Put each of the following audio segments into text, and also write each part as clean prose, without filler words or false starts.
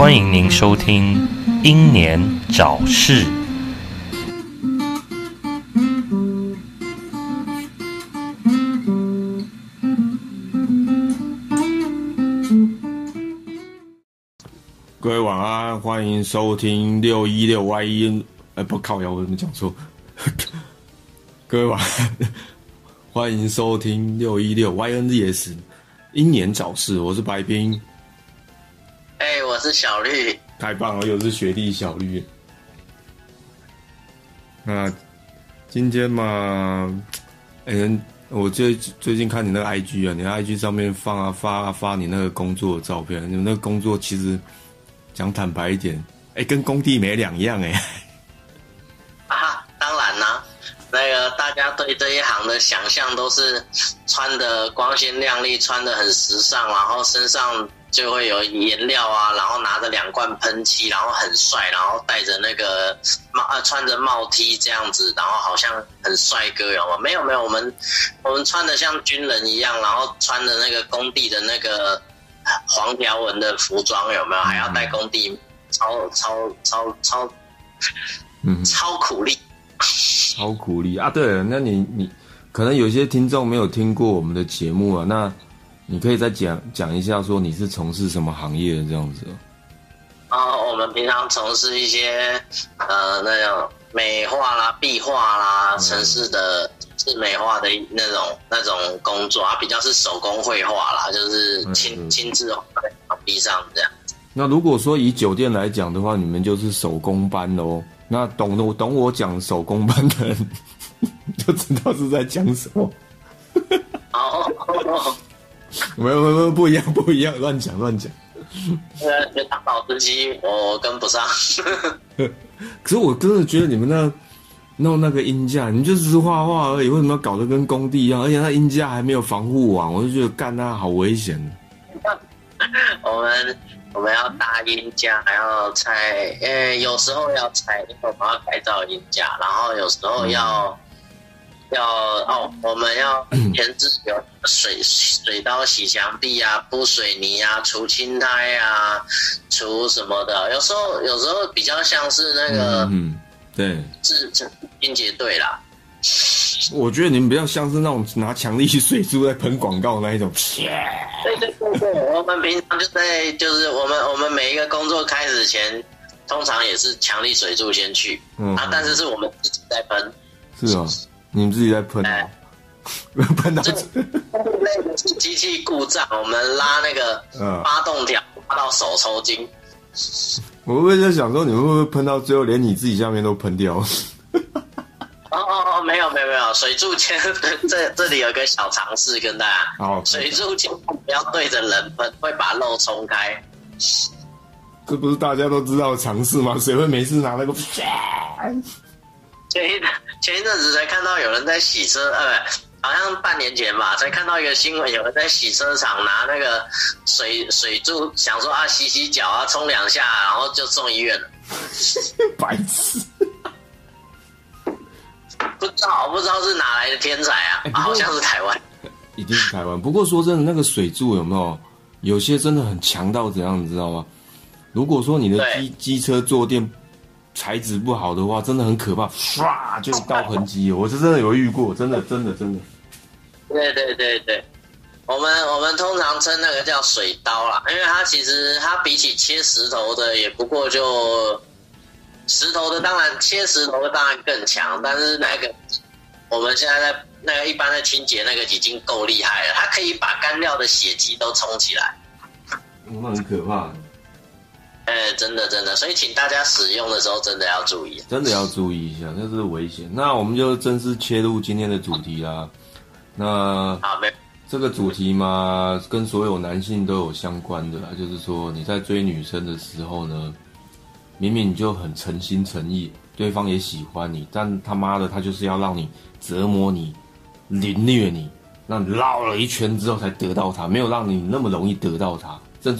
欢迎您收听《英年早逝》。各位晚安，欢迎收听616Y1，不靠腰，我怎么讲错？各位晚安，欢迎收听616YNZS， 英年早逝，我是白冰。我是小绿，太棒了，又是学弟小绿。那今天嘛，我最近看你那个 IG 啊，你的 IG 上面发你那个工作的照片，你那个工作其实讲坦白一点，跟工地没两样啊，当然啦，那个大家对这一行的想象都是穿的光鲜亮丽，穿的很时尚，然后身上就会有颜料啊，然后拿着2罐喷漆，然后很帅，然后戴着那个穿着帽 T 这样子，然后好像很帅哥哦。没有，我们穿的像军人一样，然后穿的那个工地的那个黄条纹的服装，有没有？还要戴工地，超苦力，超苦力啊！对了，那你可能有些听众没有听过我们的节目啊，那你可以再讲一下，说你是从事什么行业的这样子我们平常从事一些那种美化啦、壁画啦、城市的美化的那种工作啊，比较是手工绘画啦，就是亲自画在墙壁上这样子。那如果说以酒店来讲的话，你们就是手工班喽。那懂我讲手工班的人就知道是在讲什么。哦。没有，不一样，乱讲。就打保时机，我跟不上。可是我真的觉得你们那弄那个音架，你就只是画画而已，为什么要搞得跟工地一样？而且那音架还没有防护网，我就觉得干那好危险。我们要搭音架，还要拆，有时候要拆，因为我们要改造音架，然后有时候我们要前置有水刀洗墙壁啊，铺水泥啊，除青苔啊，除什么的。有时候比较像是那个对，是清洁队啦。我觉得你们比较像是那种拿强力水柱在喷广告那一种。对，我们平常就是我们每一个工作开始前，通常也是强力水柱先去但是我们自己在喷。是哦。你们自己在喷哦，喷到那个是机器故障，我们拉那个发动条拉到手抽筋。我会不会在想说，你们会不会喷到最后连你自己下面都喷掉？哦，没有，水柱间这里有个小常识跟大家，水柱间不要对着人喷，会把肉冲开。这不是大家都知道的常识吗？谁会没事拿那个？前一阵子才看到有人在洗车，好像半年前吧，才看到一个新闻，有人在洗车场拿那个水柱，想说洗脚啊，冲2下，然后就送医院了。白痴！不知道是哪来的天才啊！好像是台湾，一定是台湾。不过说真的，那个水柱有没有？有些真的很强到怎样，你知道吗？如果说你的机车坐垫材质不好的话，真的很可怕，唰就一道痕迹。我是真的有遇过，真的。对，我们通常称那个叫水刀啦，因为它其实它比起切石头的，也不过就石头的，当然切石头当然更强，但是那个我们现在在那个一般的清洁那个已经够厉害了，它可以把干料的血迹都冲起来，那很可怕。真的，所以请大家使用的时候真的要注意一下，那是危险。那我们就正式切入今天的主题啦。那这个主题嘛，跟所有男性都有相关的啦，就是说你在追女生的时候呢，明明你就很诚心诚意，对方也喜欢你，但他妈的他就是要让你折磨你、凌虐你，让你绕了一圈之后才得到他，没有让你那么容易得到他，甚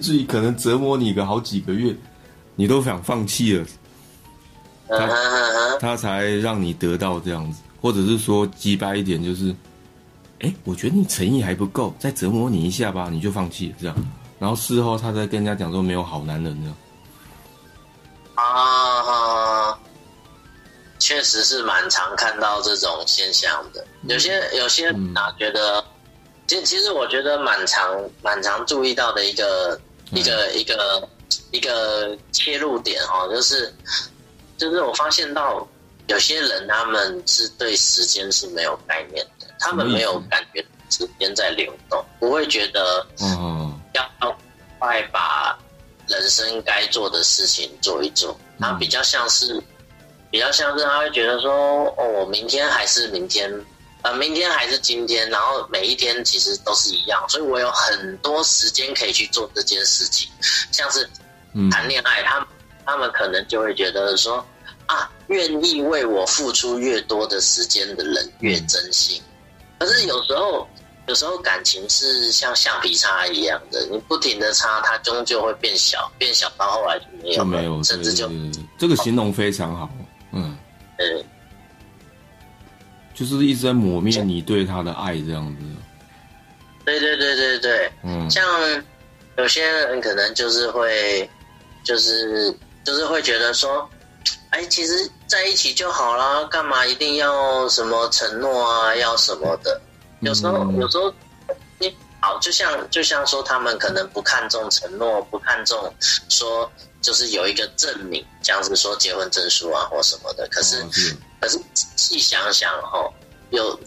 至于可能折磨你个好几个月，你都想放弃了，他才让你得到这样子，或者是说鸡掰一点就是，我觉得你诚意还不够，再折磨你一下吧，你就放弃了这样。然后事后他再跟人家讲说没有好男人呢。啊，确实是蛮常看到这种现象的。有些人啊，觉得，其实我觉得蛮常注意到的一个切入点哈，就是我发现到有些人他们是对时间是没有概念的，他们没有感觉时间在流动，不会觉得要快把人生该做的事情做一做，他比较像是他会觉得说，哦，我明天还是明天，明天还是今天，然后每一天其实都是一样，所以我有很多时间可以去做这件事情。像是谈恋爱，他们可能就会觉得说，啊，愿意为我付出越多的时间的人越真心。可是有时候感情是像橡皮擦一样的，你不停的擦，它终究会变小，变小到后来就没有，甚至就这个形容非常好，嗯，对。就是一直在抹灭你对他的爱这样子。对，像有些人可能就是会觉得说，哎，其实在一起就好啦，干嘛一定要什么承诺啊，要什么的。有时候你好，就像说他们可能不看重承诺，不看重说就是有一个证明，像是说结婚证书啊或什么的。可是细想想哦，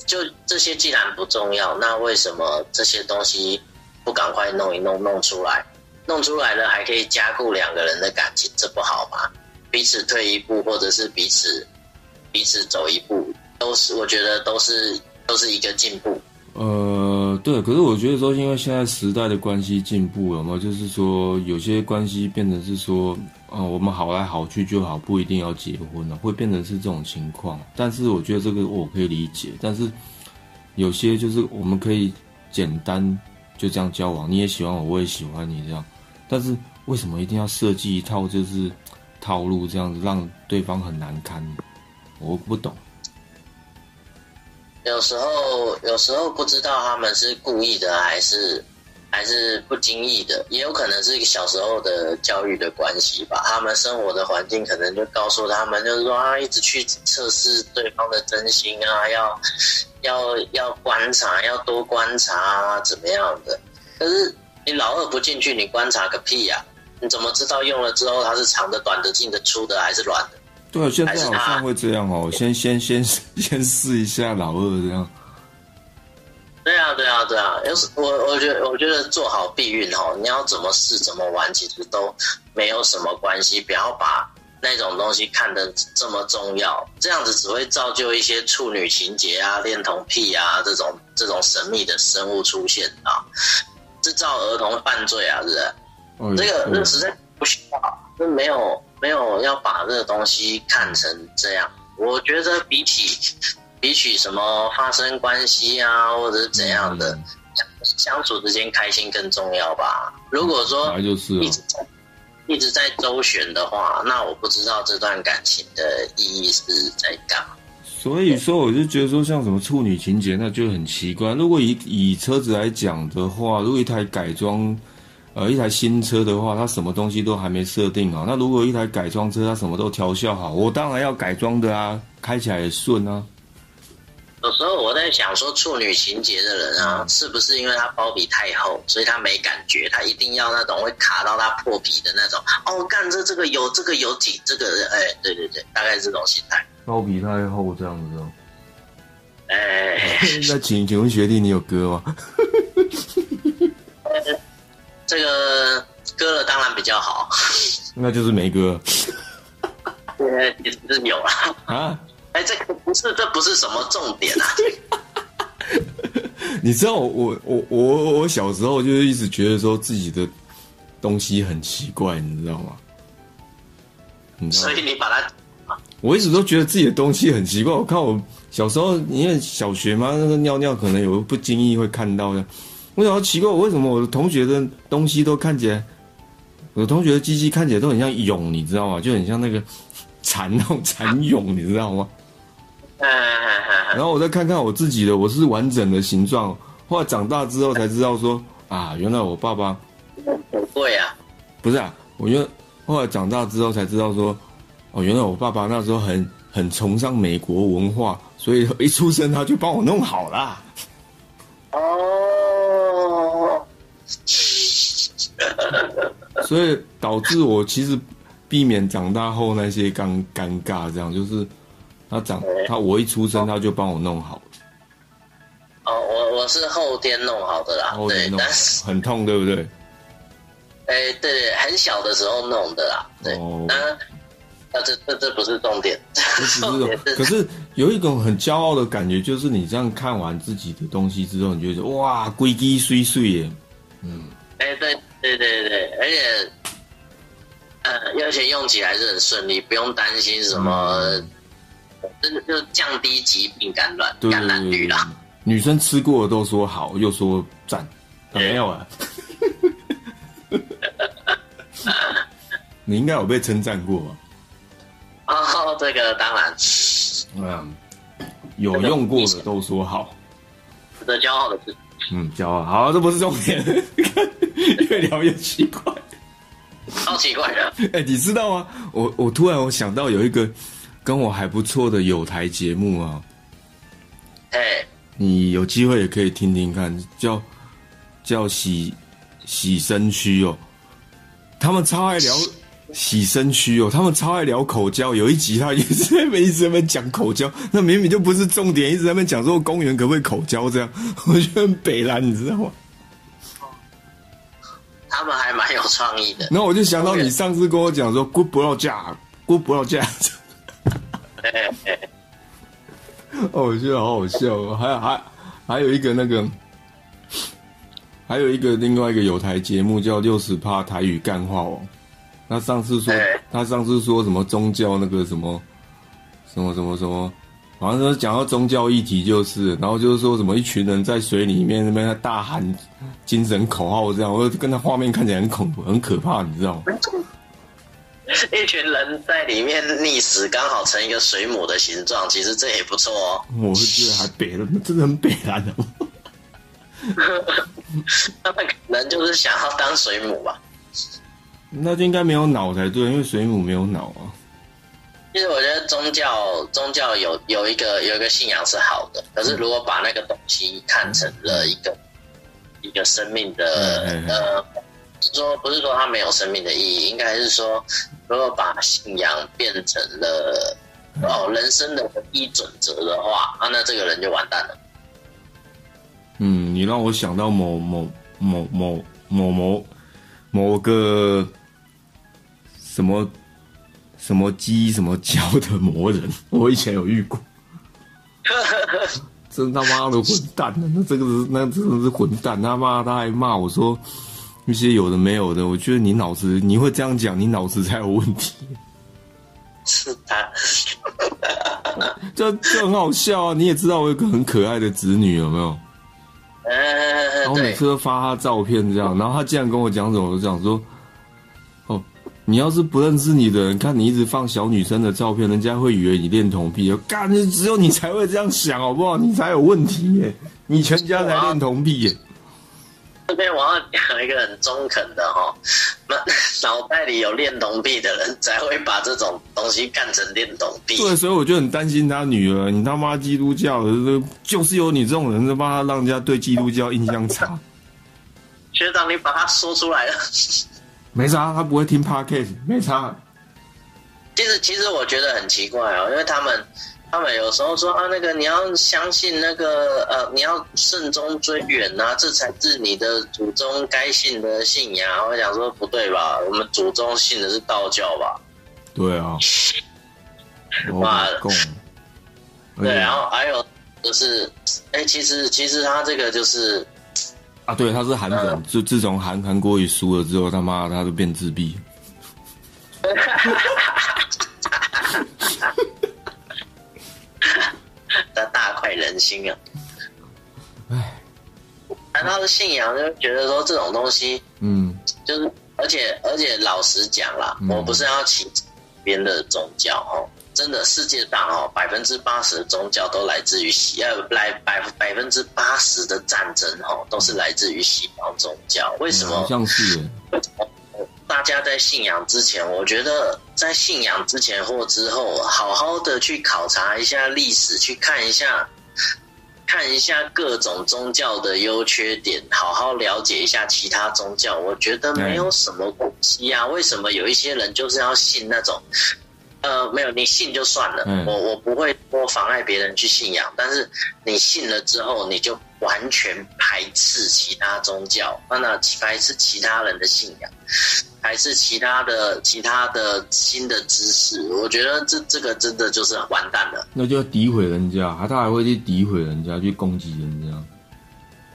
就这些既然不重要，那为什么这些东西不赶快弄一弄，弄出来了还可以加固两个人的感情，这不好吗？彼此退一步，或者是彼此走一步，都是我觉得都是一个进步。对，可是我觉得说，因为现在时代的关系进步了嘛，就是说有些关系变成是说，我们好来好去就好，不一定要结婚了，会变成是这种情况。但是我觉得这个我可以理解，但是有些就是我们可以简单就这样交往，你也喜欢我，我也喜欢你这样。但是为什么一定要设计一套就是套路这样子，让对方很难堪？我不懂。有时候不知道他们是故意的还是不经意的，也有可能是小时候的教育的关系吧。他们生活的环境可能就告诉他们，就是说啊，一直去测试对方的真心啊，要观察，要多观察啊，怎么样的。可是你老二不进去，你观察个屁啊！你怎么知道用了之后它是长的、短的、近的、粗的还是软的？对，现在好像会这样哦，先试一下老二这样。对啊，我觉得做好避孕哦，你要怎么试怎么玩，其实都没有什么关系，不要把那种东西看得这么重要，这样子只会造就一些处女情节啊、恋童癖啊这种神秘的生物出现啊，制造儿童犯罪啊，是不是？哦，这实在不需要，这没有要把这个东西看成这样，我觉得比起什么发生关系啊，或者是怎样的相处之间开心更重要吧。如果说一直在周旋的话，那我不知道这段感情的意义是在干嘛。所以说，我就觉得说像什么处女情节，那就很奇怪。如果以车子来讲的话，如果一台改装。一台新车的话，它什么东西都还没设定好。那如果一台改装车，它什么都调校好，我当然要改装的啊，开起来也顺啊。有时候我在想说，处女情节的人啊，是不是因为他包皮太厚，所以他没感觉，他一定要那种会卡到他破皮的那种。哦，干这个有这个有体这个，哎，对，大概是这种心态。包皮太厚这样子哦。哎，那请问学弟，你有割吗？这个割了当然比较好，那就是没割。也是有啦啊！哎，这不是什么重点啊！你知道我小时候就是一直觉得说自己的东西很奇怪，你知道吗？所以你把它，我一直都觉得自己的东西很奇怪。我看我小时候，因为小学嘛，那个尿尿可能有不经意会看到的。我想奇怪，为什么我的同学的东西都看起来，我的同学的鸡鸡看起来都很像蛹，你知道吗？就很像那个蚕那种蚕蛹，你知道吗？然后我再看看我自己的，我是完整的形状。后来长大之后才知道说，啊，原来我爸爸不是啊，我就后来长大之后才知道说，哦，原来我爸爸那时候很崇尚美国文化，所以一出生他就帮我弄好啦。哦，所以导致我其实避免长大后那些尴尬，这样就是我一出生他就帮我弄好了。哦，我是后天弄好的啦，对，但是很痛，对不对？哎，对，很小的时候弄的啦，对，这不是重点，可是有一种很骄傲的感觉，就是你这样看完自己的东西之后，你就觉得哇，规矩水水耶，嗯，哎，对，而且，而且用起来是很顺利，不用担心什么，就降低疾病感染率啦。女生吃过的都说好，又说赞，没有啊，你应该有被称赞过吧？哦，这个当然，嗯，有用过的都说好，值得骄傲的事。嗯，骄傲。好，这不是重点，越聊越奇怪，超奇怪的。哎，你知道吗？我突然想到有一个跟我还不错的友台节目啊，哎，你有机会也可以听听看，叫洗身躯哦，他们超爱聊。洗身躯哦，他们超爱聊口交。有一集他一直在那边讲口交，那明明就不是重点，一直在那边讲说公园可不可以口交这样，我觉得很北蓝，你知道吗？他们还蛮有创意的。然后我就想到你上次跟我讲说 good blow job，good blow job， 哦，我觉得好好笑哦。还有一个那个。还有一个另外一个有台节目叫60%台语干话王，他上次说什么宗教那个什么，好像是讲到宗教议题就是，然后就是说什么一群人在水里面那边大喊精神口号这样，我就跟他画面看起来很恐怖很可怕，你知道吗？一群人在里面溺死，刚好成一个水母的形状，其实这也不错哦。我是觉得还北了，真的很北蓝的。他们可能就是想要当水母吧，那就应该没有脑才对，因为水母没有脑啊。其实我觉得宗教有一个信仰是好的，可是如果把那个东西看成了一个生命的不是说它没有生命的意义，应该是说如果把信仰变成了人生的唯一准则的话，啊，那这个人就完蛋了。嗯，你让我想到某个什么鸡什么教的魔人，我以前有遇过，真他妈的混蛋啊！那真的是混蛋，他妈他还骂我说那些有的没有的，我觉得你脑子你会这样讲，你脑子才有问题。是他，这很好笑啊！你也知道我有个很可爱的侄女，有没有？然后每次都发他照片这样，然后他竟然跟我讲什么，我就讲说：“哦，你要是不认识你的人，看你一直放小女生的照片，人家会以为你恋童癖。干，只有你才会这样想，好不好？你才有问题耶，你全家才恋童癖耶。”这边我要讲一个很中肯的脑袋里有恋童癖的人才会把这种东西干成恋童癖。对，所以我就很担心他女儿，你他妈基督教的，就是有你这种人，他妈让人家对基督教印象差。学长，你把他说出来了。没啥，他不会听 podcast， 没啥。其实我觉得很奇怪哦，因为他们有时候说啊，那个你要相信那个你要慎终追远啊，这才是你的祖宗该信的信仰。我想说不对吧？我们祖宗信的是道教吧？对啊，妈的，对，然后还有就是，哎，其实他这个就是啊，对，他是韩粉，就自从韩国语输了之后，他妈他就变自闭。大快人心啊！哎，难道是信仰就觉得说这种东西，嗯，就是而且老实讲啦，我不是要起别人的宗教哦，真的世界上哦80%的宗教都来自于80%的战争哦都是来自于西方宗教，为什么？好像是。大家在信仰之前，我觉得在信仰之前或之后，好好的去考察一下历史，去看一下各种宗教的优缺点，好好了解一下其他宗教，我觉得没有什么关系啊。为什么有一些人就是要信那种没有，你信就算了，我不会多妨碍别人去信仰，但是你信了之后你就完全排斥其他宗教，排斥其他人的信仰，排斥其他的新的知识，我觉得这个真的就是完蛋了。那就要诋毁人家，他还会去诋毁人家，去攻击人家。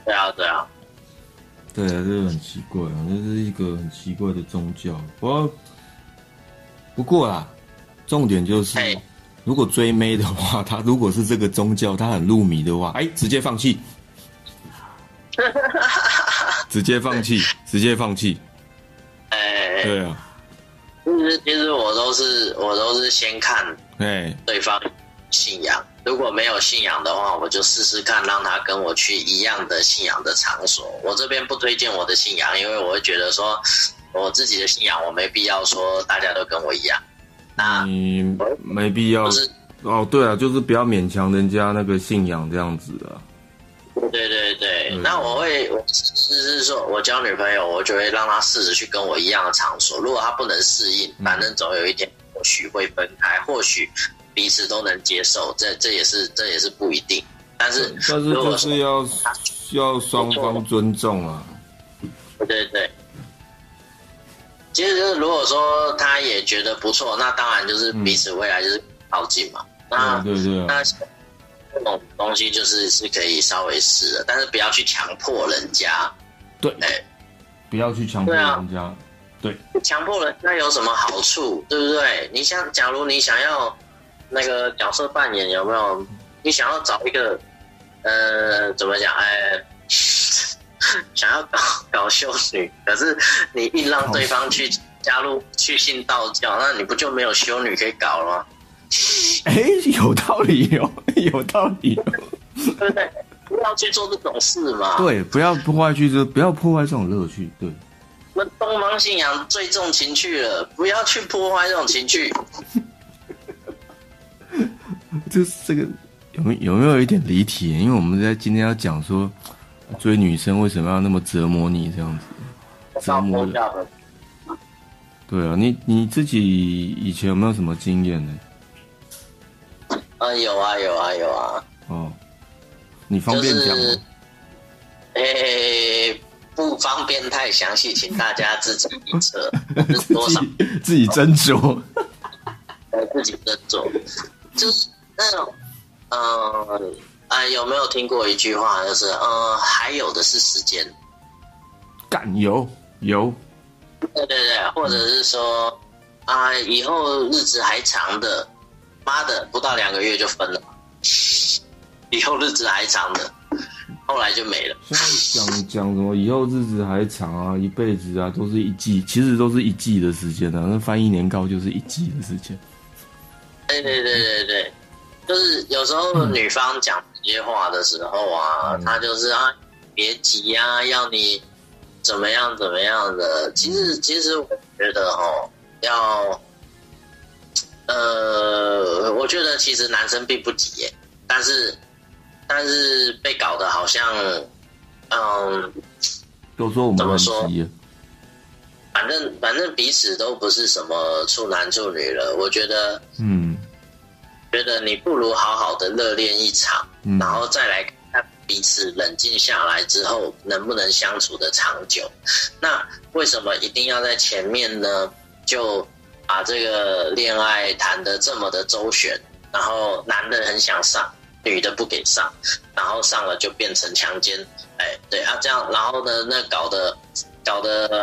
对啊，对啊，对啊，这很奇怪啊，这是一个很奇怪的宗教。不过啦，重点就是，如果追妹的话，他如果是这个宗教，他很入迷的话，直接放弃，直接放弃。对啊，其实我都是先看对方信仰，如果没有信仰的话，我就试试看让他跟我去一样的信仰的场所。我这边不推荐我的信仰，因为我会觉得说我自己的信仰我没必要说大家都跟我一样。那你没必要哦，对啊，就是不要勉强人家那个信仰这样子啊。对对对，那我是说，我交女朋友，我就会让她试着去跟我一样的场所。如果她不能适应，反正总有一天或许会分开，或许彼此都能接受。这也是不一定。但是就是要双方尊重啊。对对对。其实如果说她也觉得不错，那当然就是彼此未来就是靠近嘛。那对对、啊。那这种东西就是可以稍微试的，但是不要去强迫人家。对，不要去强迫人家。对，强迫人家有什么好处？对不对？你想，假如你想要那个角色扮演，有没有？你想要找一个怎么讲？想要搞修女，可是你硬让对方去加入去信道教，那你不就没有修女可以搞了吗？有道理哦，有道理哦，对不对？不要去做这种事嘛。对，不要破坏这种乐趣。对，我们东方信仰最重情趣了，不要去破坏这种情趣。就是这个有没有一点离题？因为我们在今天要讲说追女生为什么要那么折磨你这样子，折磨人。对啊，你自己以前有没有什么经验呢？有啊。哦，你方便讲吗？就是不方便太详细，请大家自己斟酌。多少自己斟酌。自己斟酌。就是那种，有没有听过一句话，就是还有的是时间。干有。对，或者是说以后日子还长的。妈的，不到2个月就分了，以后日子还长的，后来就没了。讲什么以后日子还长啊，一辈子啊，都是一季，其实都是一季的时间啊。那翻译年糕就是一季的时间。对，就是有时候女方讲这些话的时候啊，她就是别急啊，要你怎么样的。其实我觉得要。我觉得其实男生并不急耶，但是被搞得好像，都说我们很急，反正彼此都不是什么处男处女了，我觉得，觉得你不如好好的热恋一场，然后再来看彼此冷静下来之后能不能相处的长久。那为什么一定要在前面呢？就把这个恋爱谈得这么的周旋，然后男的很想上，女的不给上，然后上了就变成强奸，对啊，这样，然后呢，那搞得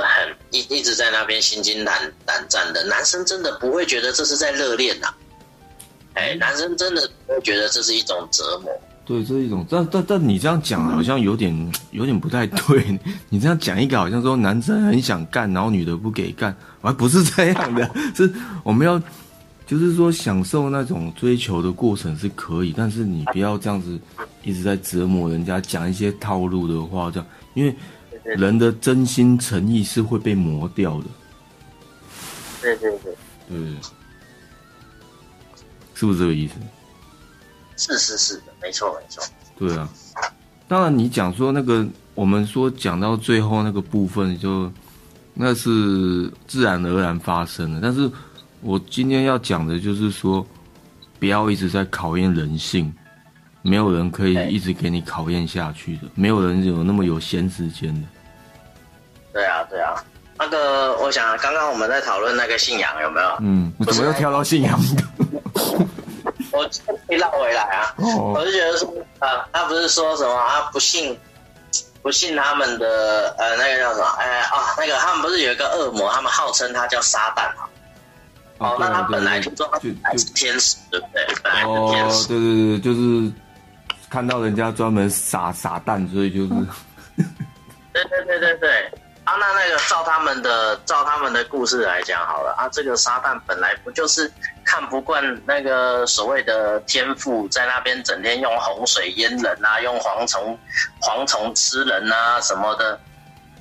很一直在那边心惊胆战的，男生真的不会觉得这是在热恋呐，男生真的不会觉得这是一种折磨。对，这是一种，但你这样讲好像有点不太对。你这样讲一个好像说男生很想干，然后女的不给干，而不是这样的。是我们要，就是说享受那种追求的过程是可以，但是你不要这样子一直在折磨人家，讲一些套路的话，这样，因为人的真心诚意是会被磨掉的。是是是，嗯，是不是这个意思？是是是的，没错没错。对啊，当然你讲说那个，我们说讲到最后那个部分就，那是自然而然发生的。但是我今天要讲的就是说，不要一直在考验人性，没有人可以一直给你考验下去的，没有人有那么有闲时间的。对啊，对啊。那个，我想刚刚我们在讨论那个信仰有没有？嗯，我怎么又跳到信仰？我被绕回来啊！ 我就觉得说，他不是说什么啊，不信他们的那个叫什么？那个他们不是有一个恶魔，他们号称他叫撒旦嘛？哦，那他本来就说他是天使，对不对？本来是天使。对对对，就是看到人家专门撒蛋，所以就是。对对对对对。啊，那个照他们的故事来讲好了啊，这个撒旦本来不就是看不惯那个所谓的天父，在那边整天用洪水淹人啊，用蝗虫吃人啊什么的，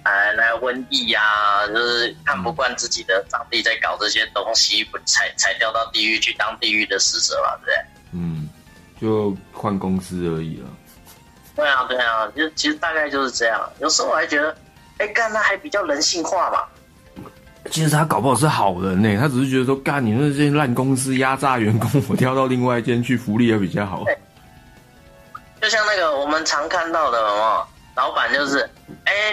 来瘟疫啊，就是看不惯自己的上帝在搞这些东西，不才掉到地狱去当地狱的使者嘛，对不对？嗯，就换公司而已了。对啊对啊，就其实大概就是这样。有时候我还觉得。干那还比较人性化嘛。其实他搞不好是好人呢，他只是觉得说，干你那些烂公司压榨员工，我跳到另外一间去，福利也比较好。就像那个我们常看到的哦，老板就是，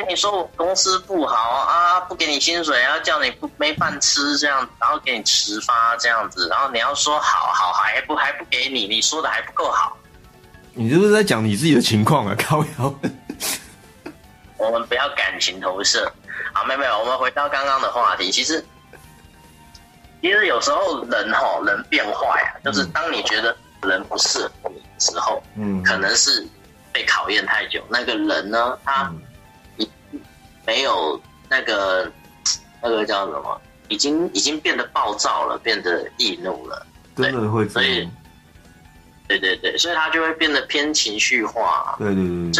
你说我公司不好啊，不给你薪水，要叫你没饭吃这样，然后给你迟发这样子，然后你要说好还不给你，你说的还不够好。你是不是在讲你自己的情况啊？靠腰。我们不要感情投射啊，没有，我们回到刚刚的话题。其实有时候人变坏啊，就是当你觉得人不适合你的时候，可能是被考验太久，那个人呢，他没有那个叫什么，已经变得暴躁了，变得易怒了，真的会，所以对对对，所以他就会变得偏情绪化，对对对，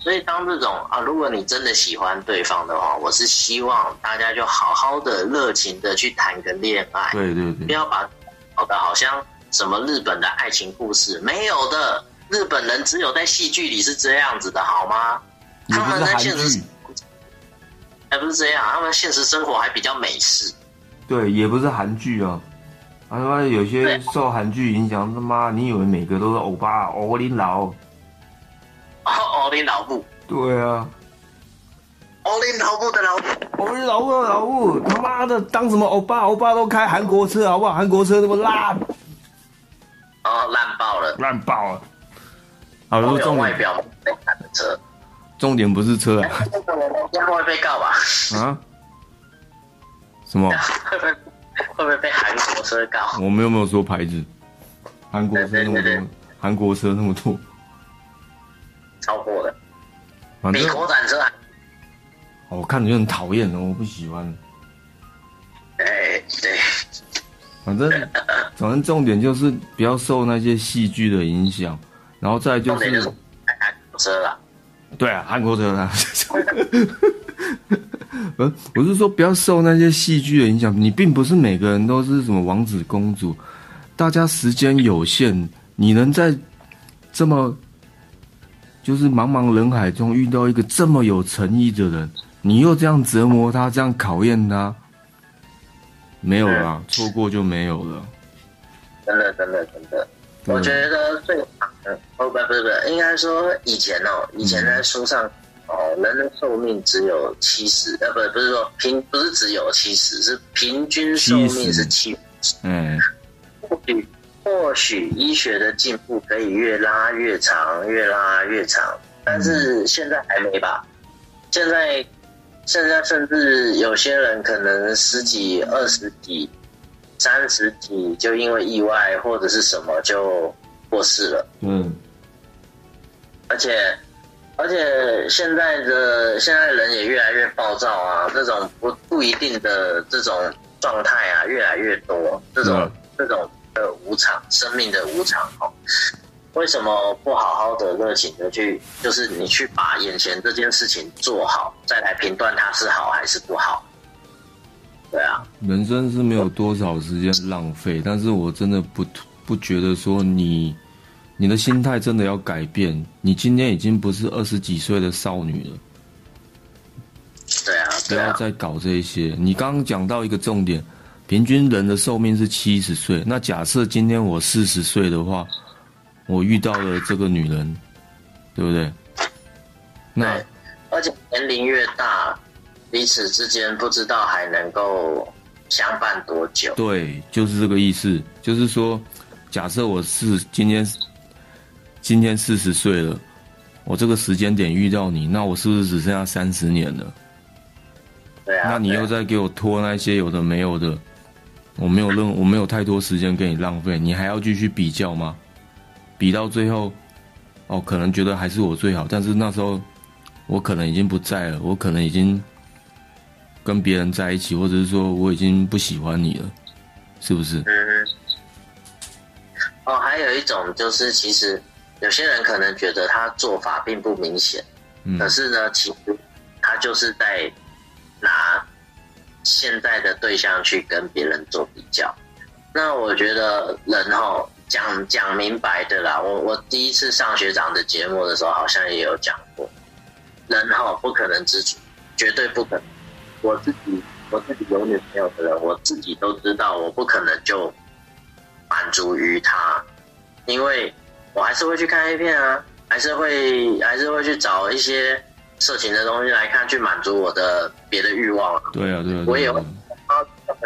所以当这种啊，如果你真的喜欢对方的话，我是希望大家就好好的热情的去谈个恋爱，对对对，不要把搞得好像什么日本的爱情故事，没有的，日本人只有在戏剧里是这样子的好吗？他们在现实还不是这样，他们现实生活还比较美式，对，也不是韩剧啊，他妈有些受韩剧影响，他妈你以为每个都是欧巴欧林老？欧林老布，对啊，欧林老布的老布，他妈的当什么欧巴都开韩国车好不好？韩国车那么烂，烂爆了。好了，重点外表被砍的车，重点不是车啊，这样会被告吧？啊？什么？会不会被韩国车告？我们有没有说牌子？韩国车那么多。超过的，比国产车还。我看着就很讨厌了，我不喜欢。对。反正重点就是不要受那些戏剧的影响，然后再来就是韩国车啦。对啊，韩国车啦。我是说不要受那些戏剧的影响，你并不是每个人都是什么王子公主，大家时间有限，你能在这么。就是茫茫人海中遇到一个这么有诚意的人，你又这样折磨他，这样考验他，没有啦，错过就没有了。真的，我觉得最不，应该说以前在书上人的寿命只有70，不是说不是只有70，是平均寿命是70。或许医学的进步可以越拉越长，但是现在还没吧？现在甚至有些人可能十几、20几、30几，就因为意外或者是什么就过世了。嗯，而且现在人也越来越暴躁啊，这种不一定的这种状态啊，越来越多，这种。无常，生命的无常哦，为什么不好好的热情的去，就是你去把眼前这件事情做好，再来评断它是好还是不好？对啊，人生是没有多少时间浪费，但是我真的不觉得说你的心态真的要改变。你今天已经不是20几岁的少女了，不要再搞这些。你刚刚讲到一个重点，平均人的寿命是70岁。那假设今天我40岁的话，我遇到了这个女人，对不对？那而且年龄越大，彼此之间不知道还能够相伴多久。对，就是这个意思。就是说，假设我是今天40岁了，我这个时间点遇到你，那我是不是只剩下30年了？对啊，那你又在给我拖那些有的没有的，我没有太多时间给你浪费，你还要继续比较吗？比到最后，哦，可能觉得还是我最好，但是那时候我可能已经不在了，我可能已经跟别人在一起，或者是说我已经不喜欢你了，是不是？哦，还有一种就是，其实有些人可能觉得他做法并不明显，可是呢，其实他就是在拿现在的对象去跟别人做比较。那我觉得人吼讲明白的啦，我第一次上学长的节目的时候好像也有讲过，人吼不可能知足，绝对不可能。我自己有女朋友的人，我自己都知道我不可能就满足于他，因为我还是会去看 A 片啊，还是会去找一些色情的东西来看，去满足我的别的欲望啊。对啊，对啊，我也会啊，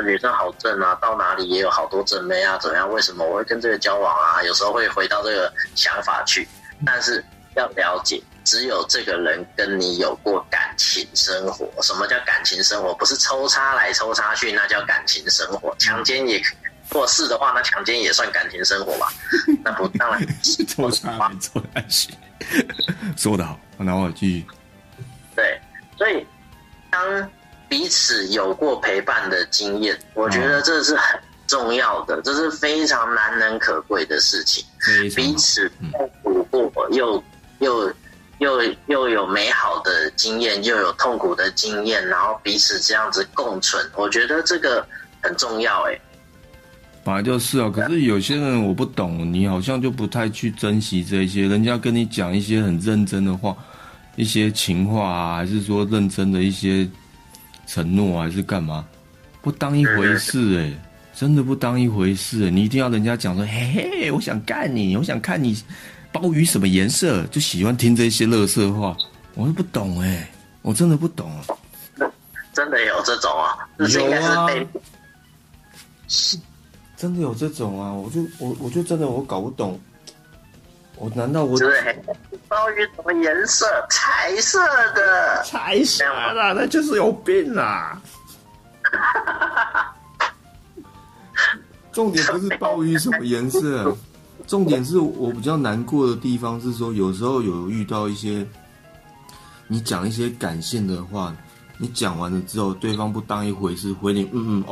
女生好正啊，到哪里也有好多正妹啊，怎么样？为什么我会跟这个交往啊？有时候会回到这个想法去，但是要了解，只有这个人跟你有过感情生活。什么叫感情生活？不是抽插来抽插去，那叫感情生活。强奸也，如果是的话，那强奸也算感情生活吧？那不当然是抽插来抽插去。说得好，那我继续。对，所以当彼此有过陪伴的经验，我觉得这是很重要的，这是非常难能可贵的事情。彼此痛苦过，又有美好的经验，又有痛苦的经验，然后彼此这样子共存，我觉得这个很重要。哎，本来就是啊。可是有些人我不懂，你好像就不太去珍惜这些，人家跟你讲一些很认真的话。一些情话啊，还是说认真的一些承诺啊，还是干嘛？不当一回事哎、欸，真的不当一回事、欸。你一定要人家讲说，嘿嘿，我想干你，我想看你鲍鱼什么颜色，就喜欢听这些垃圾话。我都不懂哎、欸，我真的不懂、啊。真的有这种啊？有啊，真的有这种啊！我就真的我搞不懂。我难道我对鲍鱼什么颜色？彩色的，那就是有病啦、啊！重点不是鲍鱼什么颜色，重点是我比较难过的地方是说，有时候有遇到一些你讲一些感性的话，你讲完了之后，对方不当一回事，回你嗯，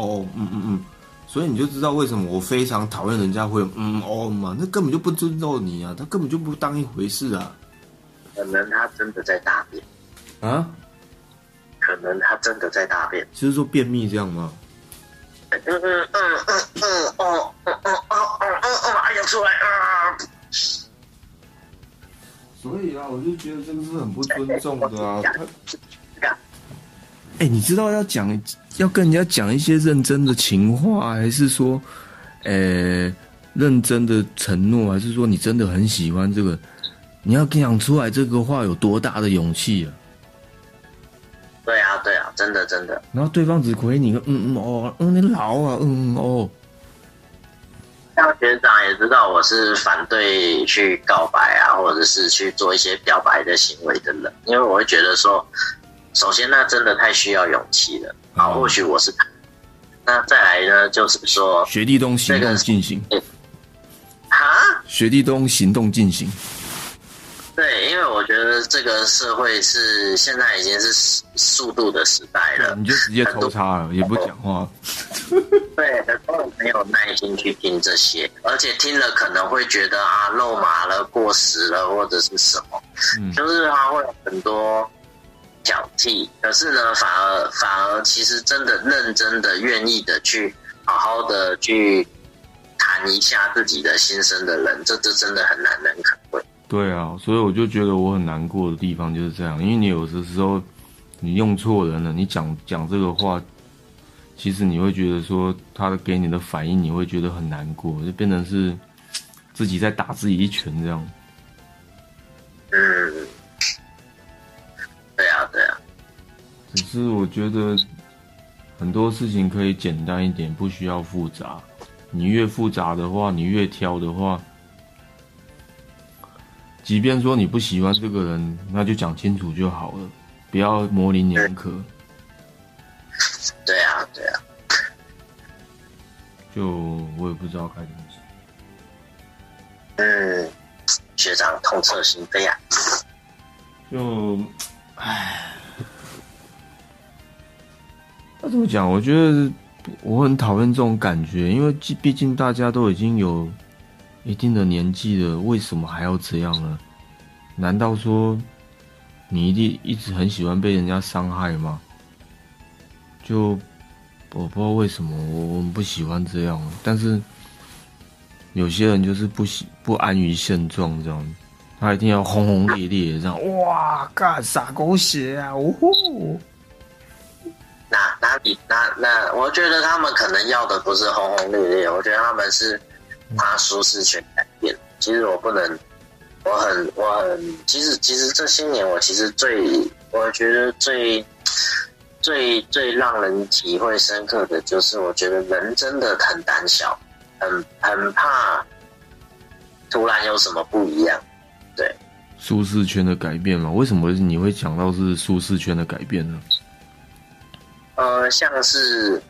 所以你就知道为什么我非常讨厌人家会嘛，那根本就不尊重你啊，他根本就不当一回事啊。可能他真的在大便啊？可能他真的在大便，就是说便秘这样吗？哎呀，出来啊！所以啊，我就觉得这个是很不尊重的啊。哎、欸，你知道要跟人家讲一些认真的情话，还是说，认真的承诺，还是说你真的很喜欢这个？你要讲出来这个话有多大的勇气啊？对啊，真的。然后对方只回你个你老啊像学长也知道我是反对去告白啊，或者是去做一些表白的行为的人，因为我会觉得说。首先，那真的太需要勇气了。好，或许我是。那再来呢，就是说，学弟东行动进行。学弟东行动进行。对，因为我觉得这个社会是现在已经是速度的时代了。你就直接抽插了，也不讲话。对，很多人没有耐心去听这些，而且听了可能会觉得啊，肉麻了、过时了，或者是什么，就是他会有很多。挑剔，可是呢反而其实真的认真的愿意的去好好的去谈一下自己的心声的人，这真的很难能可贵。对啊，所以我就觉得我很难过的地方就是这样，因为你有的时候你用错人了，你讲这个话，其实你会觉得说他给你的反应你会觉得很难过，就变成是自己在打自己一拳这样。嗯，对啊对啊，只是我觉得很多事情可以简单一点，不需要复杂，你越复杂的话，你越挑的话，即便说你不喜欢这个人，那就讲清楚就好了，不要模棱两可。对啊对啊，就我也不知道该怎么讲。嗯，学长痛彻心扉啊。就唉，那怎么讲，我觉得我很讨厌这种感觉，因为毕竟大家都已经有一定的年纪了，为什么还要这样呢？难道说你一直很喜欢被人家伤害吗？就我不知道为什么我们不喜欢这样，但是有些人就是不安于现状，这样他一定要轰轰烈烈这样，哇干傻狗血啊！呜呼，那我觉得他们可能要的不是轰轰烈烈，我觉得他们是怕舒适圈改变。其实我不能。我很其实这些年我其实我觉得最让人体会深刻的就是，我觉得人真的很胆小，很怕突然有什么不一样。对，舒适圈的改变嘛，为什么你会讲到是舒适圈的改变呢？像是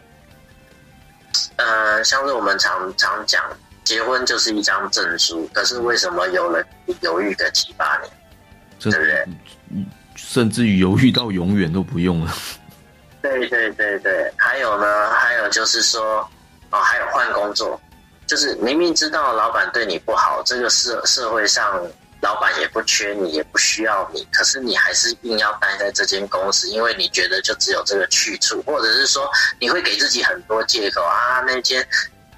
我们常讲，结婚就是一张证书，可是为什么有人犹豫个7-8年，对不对？甚至于犹豫到永远都不用了。对对对对，还有呢，还有就是说，哦，还有换工作，就是明明知道老板对你不好，这个社会上老板也不缺你，也不需要你，可是你还是硬要待在这间公司，因为你觉得就只有这个去处，或者是说你会给自己很多借口啊，那间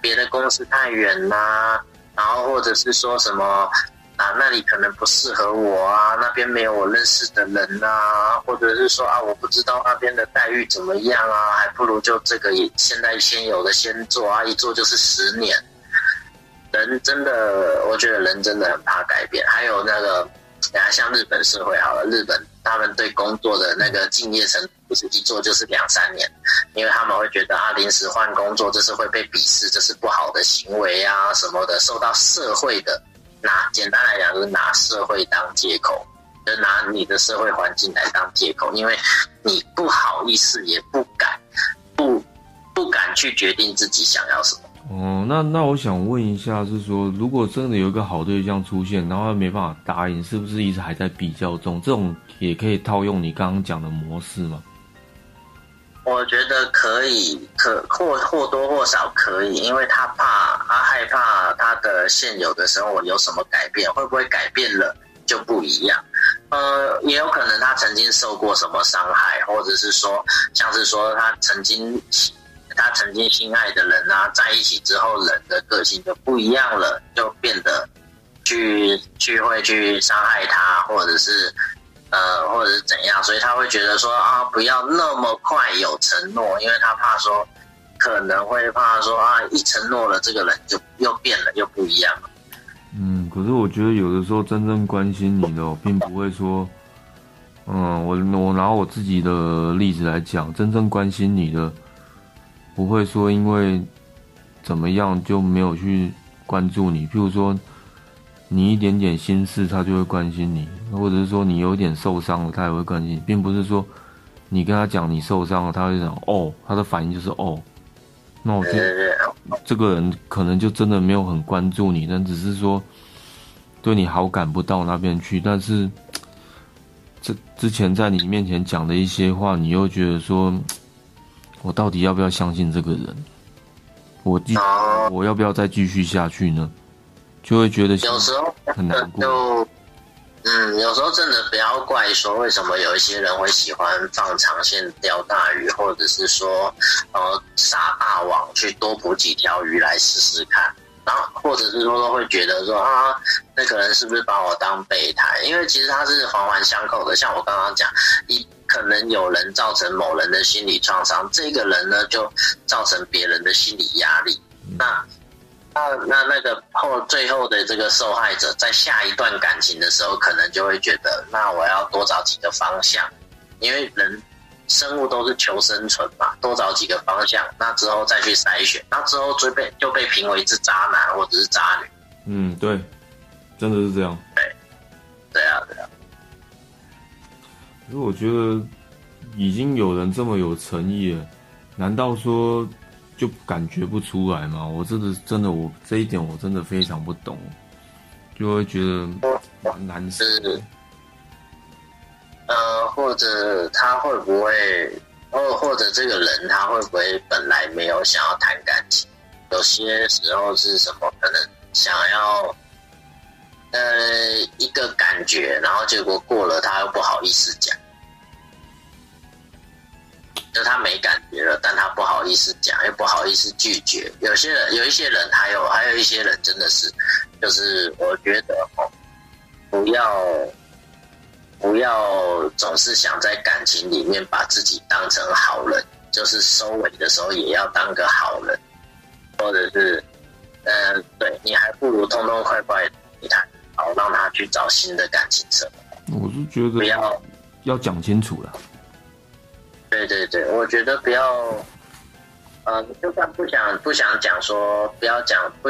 别的公司太远啦，然后或者是说什么啊，那里可能不适合我啊，那边没有我认识的人啊，或者是说啊，我不知道那边的待遇怎么样啊，还不如就这个现在先有的先做啊，一做就是10年。人真的，我觉得人真的很怕改变。还有那个，像日本社会好了，日本他们对工作的那个敬业程度，不是一做就是2-3年，因为他们会觉得啊，临时换工作这是会被鄙视，这是不好的行为啊什么的，受到社会的简单来讲就是拿社会当借口，就拿你的社会环境来当借口，因为你不好意思也不敢去决定自己想要什么。哦，那我想问一下，是说如果真的有一个好对象出现，然后他没办法答应，是不是一直还在比较中？这种也可以套用你刚刚讲的模式吗？我觉得可以，或多或少可以，因为他害怕他的现有的生活有什么改变，会不会改变了就不一样。也有可能他曾经受过什么伤害，或者是说像是说他曾经心爱的人啊，在一起之后人的个性就不一样了，就变得会去伤害他，或者是怎样，所以他会觉得说啊，不要那么快有承诺，因为他怕说可能会怕说啊，一承诺了这个人就又变了，又不一样了。嗯，可是我觉得有的时候真正关心你的，并不会说，我拿我自己的例子来讲，真正关心你的，不会说因为怎么样就没有去关注你，譬如说你一点点心事他就会关心你，或者是说你有点受伤了他也会关心你，并不是说你跟他讲你受伤了他会讲哦，他的反应就是哦，那我觉得这个人可能就真的没有很关注你，但只是说对你好感不到那边去，但是这之前在你面前讲的一些话，你又觉得说我到底要不要相信这个人？我要不要再继续下去呢？就会觉得有时候很难过。有时候真的不要怪说为什么有一些人会喜欢放长线钓大鱼，或者是说撒大网去多捕几条鱼来试试看，然后或者是说会觉得说啊，那可能是不是把我当备胎？因为其实它是环环相扣的。像我刚刚讲，可能有人造成某人的心理创伤，这个人呢就造成别人的心理压力，那个最后的这个受害者在下一段感情的时候，可能就会觉得，那我要多找几个方向，因为人生物都是求生存嘛，多找几个方向，那之后再去筛选，那之后就被评为是渣男或者是渣女。嗯，对，真的是这样。对啊。可是我觉得已经有人这么有诚意了，难道说就感觉不出来吗？我真的，我这一点我真的非常不懂，就会觉得蛮难受。或者他会不会，或者这个人他会不会本来没有想要谈感情？有些时候是什么？可能想要一个感觉，然后结果过了，他又不好意思讲。就他没感觉了，但他不好意思讲，又不好意思拒绝。有一些人，还有一些人，真的是，就是我觉得不要总是想在感情里面把自己当成好人，就是收尾的时候也要当个好人，或者是对你还不如痛痛快快给他，好让他去找新的感情生活。我是觉得不要讲清楚了。对，我觉得不要，就算不想讲说，不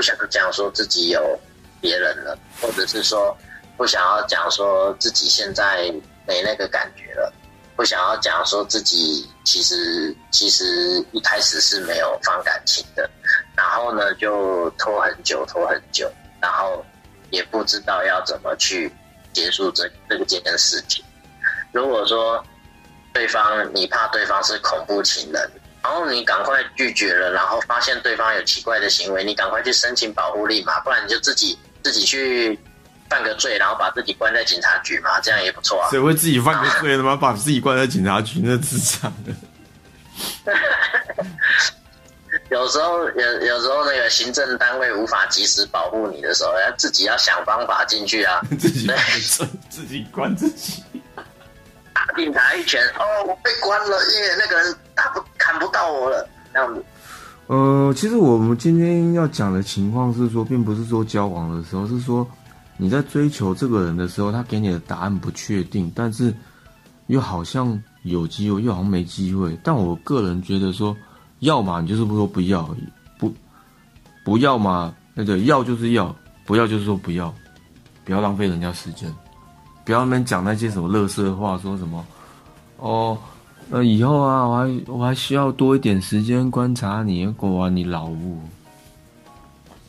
想讲说自己有别人了，或者是说不想要讲说自己现在没那个感觉了，不想要讲说自己其实一开始是没有放感情的，然后呢就拖很久，然后也不知道要怎么去结束这件事情。如果说你怕对方是恐怖情人，然后你赶快拒绝了，然后发现对方有奇怪的行为，你赶快去申请保护令嘛，不然你就自己去犯个罪，然后把自己关在警察局嘛，这样也不错啊。谁会自己犯个罪的吗？把自己关在警察局，那智障的。有时候那个行政单位无法及时保护你的时候，要自己要想方法进去啊，自己关自己。打警察一拳，我被关了，因为那个人砍不到我了，这样子。其实我们今天要讲的情况是说，并不是说交往的时候，是说你在追求这个人的时候，他给你的答案不确定，但是又好像有机会，又好像没机会。但我个人觉得说，要嘛你就是不说不要，不要嘛，那个要就是要，不要就是说不要，不要浪费人家时间。不要那边讲那些什么垃圾话，说什么以后啊，我还需要多一点时间观察你。如果你老误，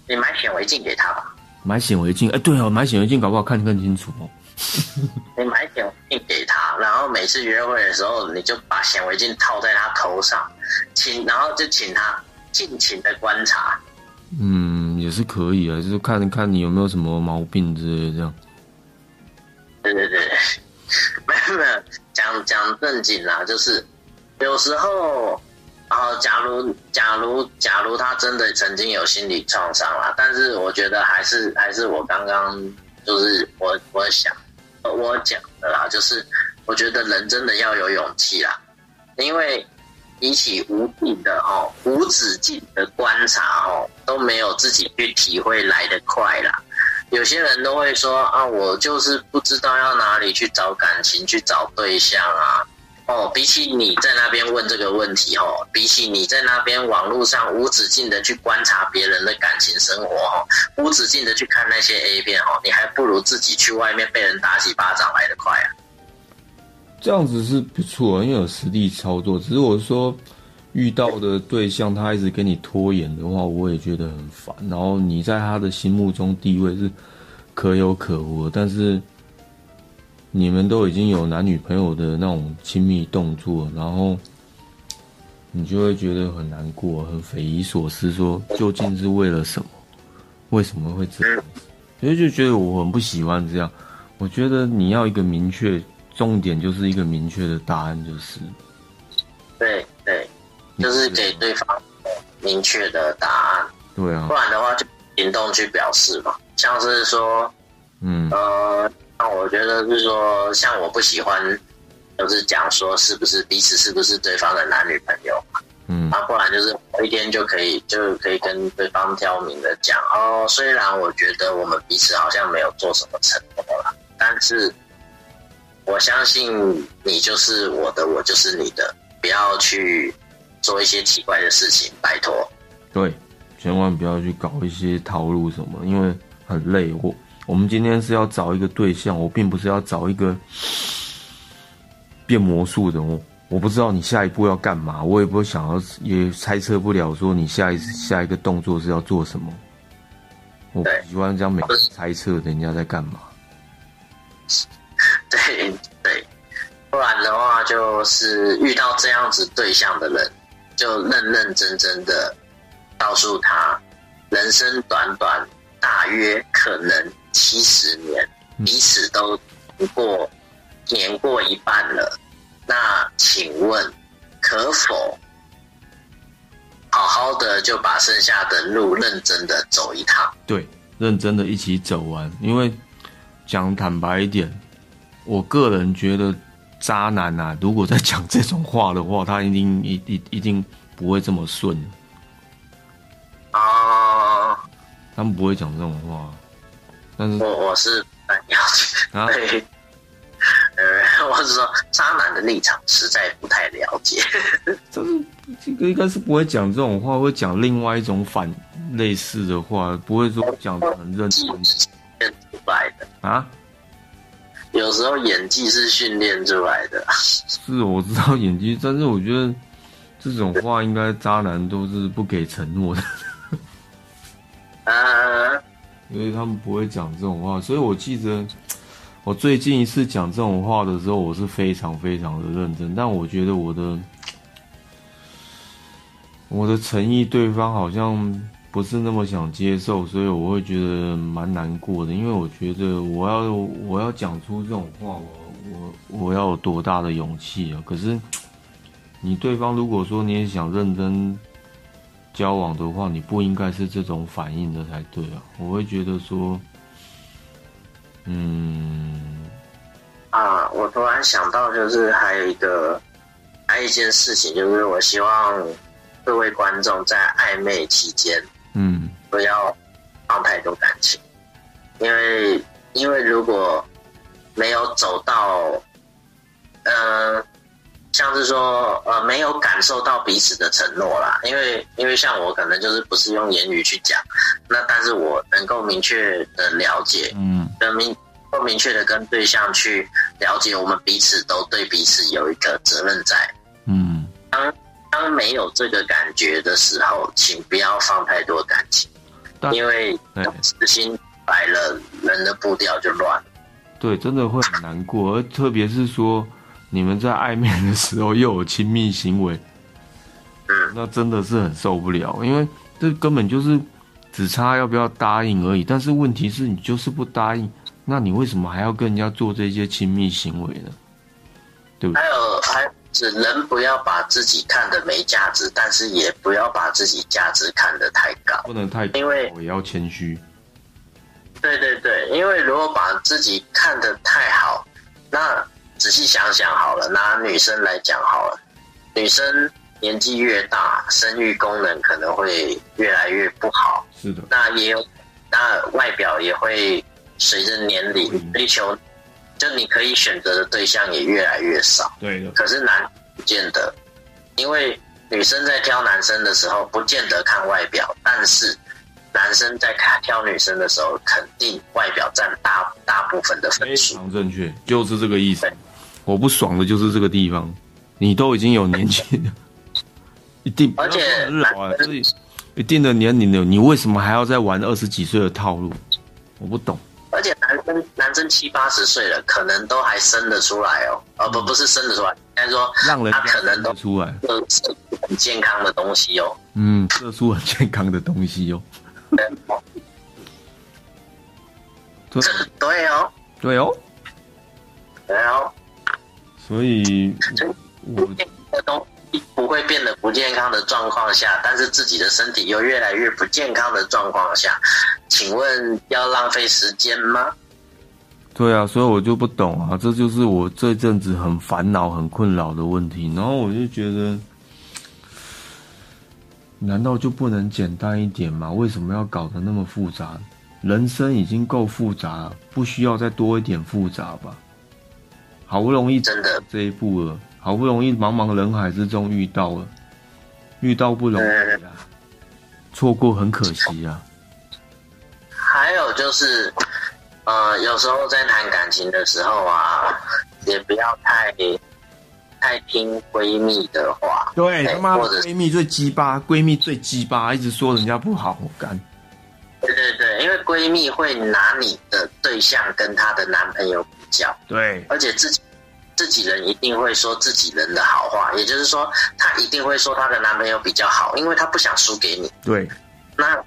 你买显微镜给他吧。买显微镜，对哦，买显微镜搞不好看更清楚哦。你买显微镜给他，然后每次约会的时候，你就把显微镜套在他头上，然后就请他尽情的观察。嗯，也是可以啊，就是看看你有没有什么毛病之类的这样。对，没有讲正经啦，就是有时候，假如他真的曾经有心理创伤啦，但是我觉得还是我刚刚就是我讲的啦，就是我觉得人真的要有勇气啦，因为比起无止境的观察都没有自己去体会来得快啦。有些人都会说啊，我就是不知道要哪里去找感情，去找对象啊。比起你在那边问这个问题比起你在那边网络上无止境的去观察别人的感情生活无止境的去看那些 A 片你还不如自己去外面被人打几巴掌来得快啊。这样子是不错，因为有实力操作。只是我说遇到的对象他一直跟你拖延的话，我也觉得很烦。然后你在他的心目中地位是可有可无的，但是你们都已经有男女朋友的那种亲密动作，然后你就会觉得很难过，很匪夷所思，说究竟是为了什么？为什么会这样？所以就觉得我很不喜欢这样。我觉得你要一个明确重点，就是一个明确的答案，就是对对，就是给对方明确的答案。对啊，不然的话就行动去表示嘛，像是说，那我觉得是说，像我不喜欢，就是讲说是不是彼此是不是对方的男女朋友嘛，不然就是我一天就可以跟对方挑明的讲哦，虽然我觉得我们彼此好像没有做什么承诺啦，但是我相信你就是我的，我就是你的，不要去做一些奇怪的事情，拜托。对，千万不要去搞一些套路什么，因为很累。我们今天是要找一个对象，我并不是要找一个变魔术的哦。我不知道你下一步要干嘛，我也不想要，也猜测不了说你下一个动作是要做什么。我不喜欢这样每次猜测人家在干嘛。对对，不然的话就是遇到这样子对象的人，就认认真真的告诉他，人生短短，大约可能70年，彼此都年过一半了。那请问，可否好好的就把剩下的路认真的走一趟？对，认真的一起走完。因为讲坦白一点，我个人觉得渣男啊，如果在讲这种话的话，他一定不会这么顺。哦，他们不会讲这种话。但是我是很了解啊。对。我是说，渣男的立场实在不太了解。这个应该是不会讲这种话，会讲另外一种反类似的话，不会说讲得很认真。演出来的啊，有时候演技是训练出来的。是，我知道演技，但是我觉得这种话应该渣男都是不给承诺的。因为他们不会讲这种话，所以我记得。我最近一次讲这种话的时候，我是非常非常的认真，但我觉得我的诚意，对方好像不是那么想接受，所以我会觉得蛮难过的。因为我觉得我要讲出这种话，我要有多大的勇气啊！可是你对方如果说你也想认真交往的话，你不应该是这种反应的才对啊！我会觉得说。我突然想到，就是还有一件事情，就是我希望各位观众在暧昧期间，不要放太多感情，因为如果没有走到，像是说没有感受到彼此的承诺啦，因为像我可能就是不是用言语去讲，那但是我能够明确的了解，明确的跟对象去了解，我们彼此都对彼此有一个责任在，当没有这个感觉的时候，请不要放太多感情，因为痴心白了，人的步调就乱了。对，真的会很难过，而特别是说。你们在暧昧的时候又有亲密行为，那真的是很受不了，因为这根本就是只差要不要答应而已。但是问题是你就是不答应，那你为什么还要跟人家做这些亲密行为呢？对不对？还有只能不要把自己看得没价值，但是也不要把自己价值看得太高，不能太高，因为我也要谦虚。对对对，因为如果把自己看得太好，那。仔细想想好了，拿女生来讲好了，女生年纪越大，生育功能可能会越来越不好。是的，那外表也会随着年龄追求，就你可以选择的对象也越来越少。对的，可是男不见得，因为女生在挑男生的时候不见得看外表，但是男生在挑女生的时候，肯定外表占大部分的分数。非常正确，就是这个意思。我不爽的就是这个地方，你都已经有年纪了，一定而且一定的年龄了，你为什么还要再玩20几岁的套路？我不懂。而且男生70、80岁了，可能都还生得出来哦，不是生得出来，应该说让人他可能都出来，射出很健康的东西哦。射出很健康的东西哦。对哦，然后，所以我都不会变得不健康的状况下，但是自己的身体又越来越不健康的状况下，请问要浪费时间吗？对啊，所以我就不懂啊，这就是我这阵子很烦恼、很困扰的问题。然后我就觉得，难道就不能简单一点吗？为什么要搞得那么复杂？人生已经够复杂了，不需要再多一点复杂吧？好不容易真的这一步了，好不容易茫茫人海之中遇到了，遇到不容易啊，错过很可惜啊。还有就是。有时候在谈感情的时候啊，也不要太听闺蜜的话。对，他妈闺蜜最鸡巴，闺蜜最鸡巴，一直说人家不好，我干。对对对，因为闺蜜会拿你的对象跟她的男朋友比较。对，而且自己人一定会说自己人的好话，也就是说，她一定会说她的男朋友比较好，因为她不想输给你。对，那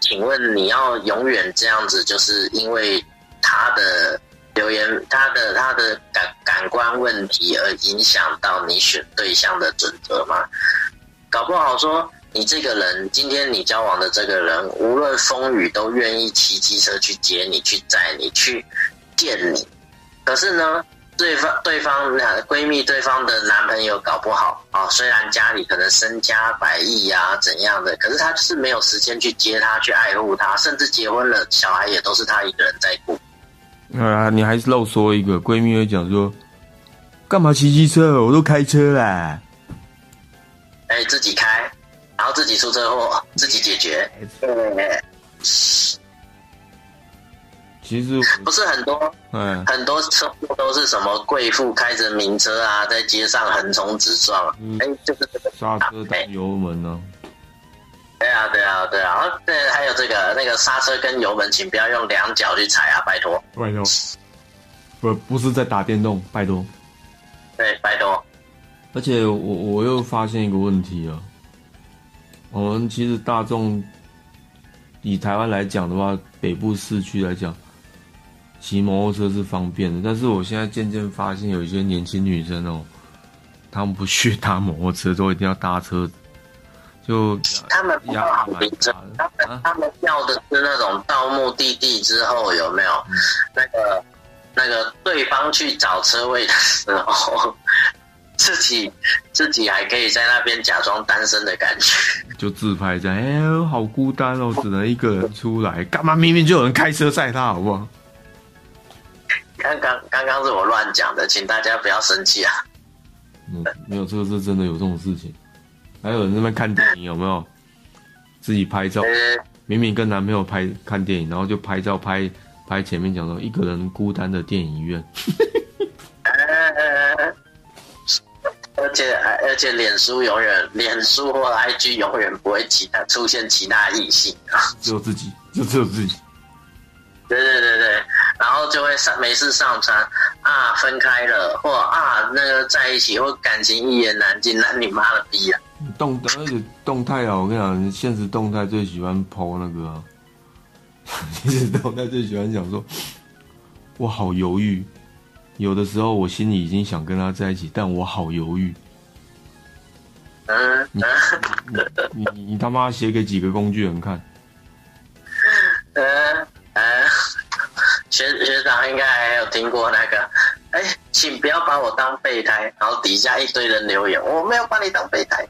请问你要永远这样子，就是因为他的留言，他的感官问题而影响到你选对象的准则吗？搞不好说你这个人，今天你交往的这个人，无论风雨都愿意骑机车去接你、去载你、去见你。可是呢，对方闺蜜对方的男朋友搞不好啊，虽然家里可能身家百亿啊怎样的，可是他就是没有时间去接他、去爱护他，甚至结婚了，小孩也都是他一个人在顾。啊，你还是漏说一个，闺蜜会讲说，干嘛骑机车？我都开车啦。哎，自己开，然后自己出车祸，自己解决。对，其实不是很多，很多车祸都是什么贵妇开着名车啊，在街上横冲直撞，就是刹车跟油门呢、啊。对啊，对啊，对啊，对，还有那个刹车跟油门，请不要用两脚去踩啊，拜托，拜托，不是在打电动，拜托，对，拜托。而且我又发现一个问题啊，我们其实大众以台湾来讲的话，北部市区来讲，骑摩托车是方便的，但是我现在渐渐发现，有一些年轻女生哦，她们不去搭摩托车，都一定要搭车子。就他们不好名车，他们要的是那种到目的地之后有没有、那个对方去找车位的时候，自己还可以在那边假装单身的感觉，就自拍这样，哎，好孤单哦，只能一个人出来，干嘛明明就有人开车载他，好不好？刚刚是我乱讲的，请大家不要生气啊。没有，这个是真的有这种事情。还有人在那边看电影，有没有自己拍照？明明跟男朋友看电影，然后就拍照拍前面讲说一个人孤单的电影院。而且脸书或 IG 永远不会出现其他异性啊，只有自己。对对对对，然后就会没事上传啊，分开了或啊那个在一起或感情一言难尽，那你妈的逼啊！而且动态啊，我跟你讲，现实动态最喜欢 po 那个、啊，现实动态最喜欢讲说，我好犹豫，有的时候我心里已经想跟他在一起，但我好犹豫。你他妈写给几个工具人看？学长应该还有听过那个。哎，请不要把我当备胎。然后底下一堆人留言，我没有把你当备胎。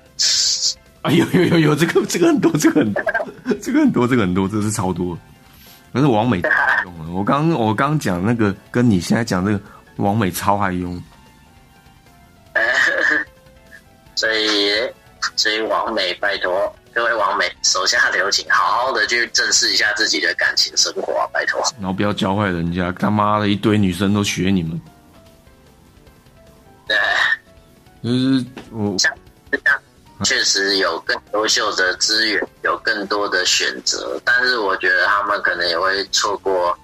哎呦呦呦呦，这个很多，这个很多，这是超多。可是网美用了，我刚讲那个，跟你现在讲这个网美超还用。所以网美，拜托各位网美手下留情，好好的去正视一下自己的感情生活、啊，拜托。然后不要教坏人家，他妈的一堆女生都学你们。就是我确实有更优秀的资源，有更多的选择，但是我觉得他们可能也会错过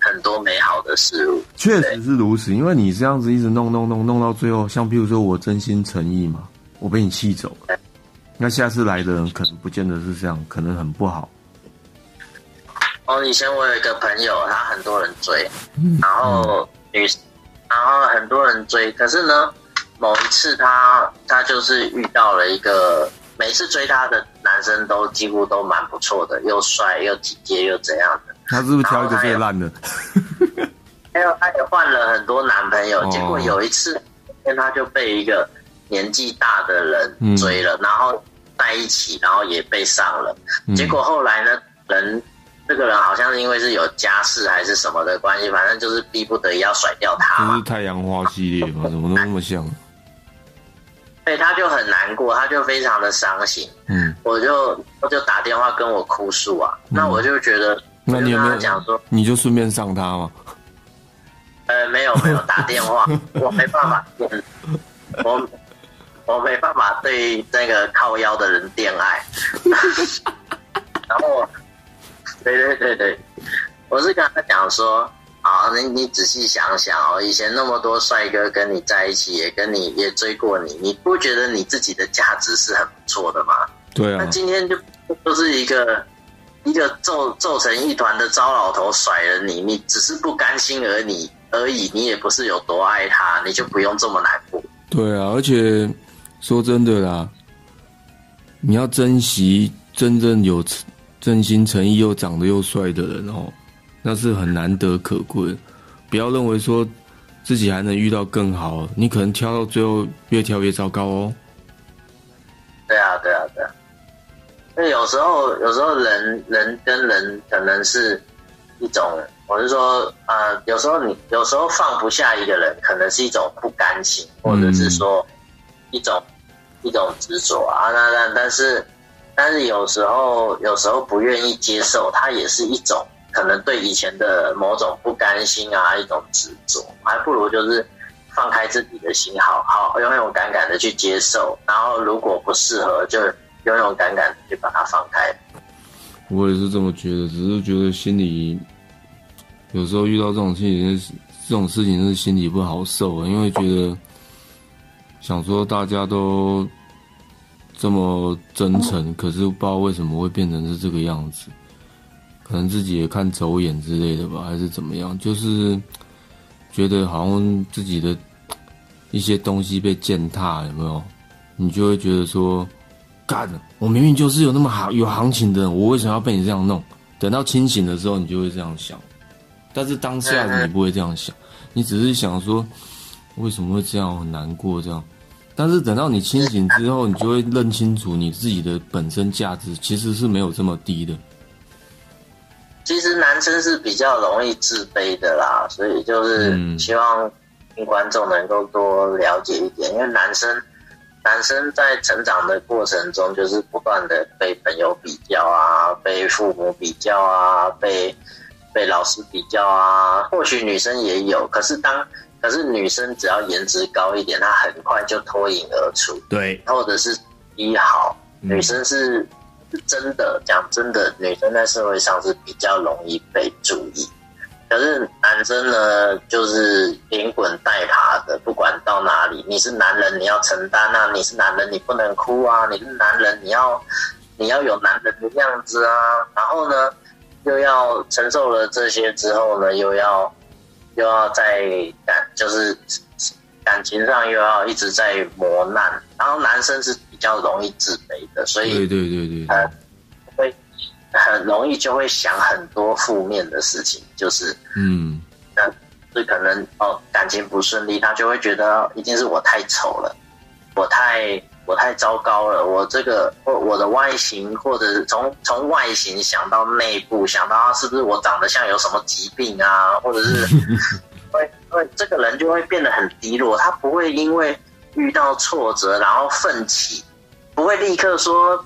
很多美好的事物。确实是如此，因为你这样子一直弄到最后，像譬如说我真心诚意嘛，我被你气走了，那下次来的人可能不见得是这样，可能很不好。哦，以前我有一个朋友，他很多人追，然后然后很多人追，可是呢，某一次他就是遇到了一个，每次追他的男生都几乎都蛮不错的，又帅又体贴又怎样的。他是不是挑一个最烂的？他也换了很多男朋友，结果有一次，他就被一个年纪大的人追了，然后在一起，然后也被上了。结果后来呢，这个人好像是因为是有家室还是什么的关系，反正就是逼不得已要甩掉他。这是太阳花系列吧？怎么那么像？对，他就很难过，他就非常的伤心。嗯，我就打电话跟我哭诉啊。那我就觉得，那你有没有讲说，你就顺便上他吗？没有打电话，我没办法，我没办法对那个靠腰的人恋爱。然后，对，我是跟他讲说，好，你仔细想想哦，以前那么多帅哥跟你在一起，也追过你，你不觉得你自己的价值是很不错的吗？对啊。那今天就是一个皱成一团的糟老头甩了你，你只是不甘心而已，你也不是有多爱他，你就不用这么难过。对啊，而且说真的啦，你要珍惜真正有真心诚意又长得又帅的人哦，那是很难得可贵。不要认为说自己还能遇到更好，你可能挑到最后越挑越糟糕哦。对啊。因为有时候人跟人可能是一种，我是说，有时候放不下一个人，可能是一种不甘心，或者是说一种执着啊。但是有时候不愿意接受，它也是一种可能对以前的某种不甘心啊，一种执着，还不如就是放开自己的心，好勇勇敢敢的去接受，然后如果不适合就勇勇敢敢去把它放开。我也是这么觉得，只是觉得心里有时候遇到这种事情真是心里不好受，因为觉得想说大家都这么真诚，可是不知道为什么会变成是这个样子，可能自己也看走眼之类的吧，还是怎么样，就是觉得好像自己的一些东西被践踏，有没有？你就会觉得说，干！我明明就是有那么有行情的人，我为什么要被你这样弄？等到清醒的时候，你就会这样想。但是当下你不会这样想，你只是想说，为什么会这样，很难过这样。但是等到你清醒之后，你就会认清楚你自己的本身价值其实是没有这么低的。其实男生是比较容易自卑的啦，所以就是希望观众能够多了解一点，因为男生在成长的过程中，就是不断的被朋友比较啊，被父母比较啊，被老师比较啊。或许女生也有，可是女生只要颜值高一点，她很快就脱颖而出。对，或者是一好，女生是真的讲真的，女生在社会上是比较容易被注意。可是男生呢，就是连滚带爬的，不管到哪里，你是男人，你要承担啊！你是男人，你不能哭啊！你是男人，你要有男人的样子啊！然后呢，又要承受了这些之后呢，又要在就是感情上又要一直在磨难。然后男生是比较容易自卑的，所以对。很容易就会想很多负面的事情，就是可能感情不顺利，他就会觉得一定是我太丑了，我太糟糕了，我的外形，或者从外形想到内部，想到是不是我长得像有什么疾病啊，或者是会这个人就会变得很低落，他不会因为遇到挫折然后奋起。不会立刻说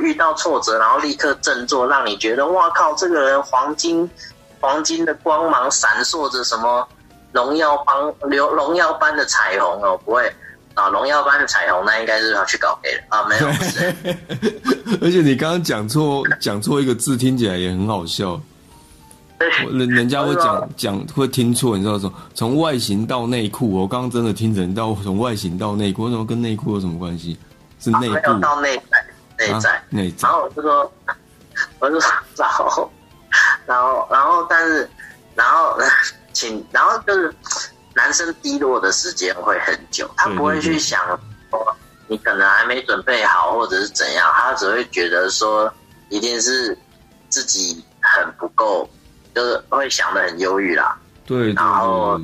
遇到挫折，然后立刻振作，让你觉得哇靠，这个人黄金的光芒闪烁着什么荣耀般的彩虹哦，不会啊，荣耀般的彩虹那应该是要去搞别人啊，没有。而且你刚刚讲错一个字，听起来也很好笑。人家会讲会听错，你知道什么？从外形到内裤，我刚刚真的听成到从外形到内裤，为什么跟内裤有什么关系？是内部，没有到内在。然后我就说，然后，但是，然后，然后就是，男生低落的时间会很久，他不会去想说你可能还没准备好或者是怎样，他只会觉得说一定是自己很不够，就是会想得很忧郁啦。对，然后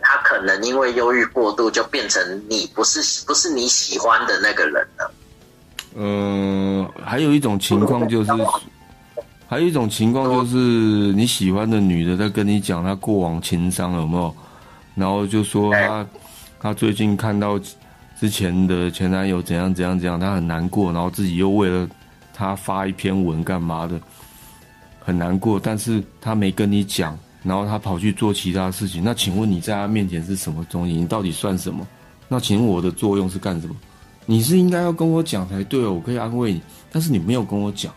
他可能因为忧郁过度，就变成你不是你喜欢的那个人了。还有一种情况就是，你喜欢的女的在跟你讲她过往情伤有没有，然后就说她最近看到之前的前男友怎样怎样怎样，她很难过，然后自己又为了她发一篇文干嘛的，很难过，但是她没跟你讲，然后她跑去做其他事情。那请问你在她面前是什么东西？你到底算什么？那请问我的作用是干什么？你是应该要跟我讲才对，我可以安慰你，但是你没有跟我讲，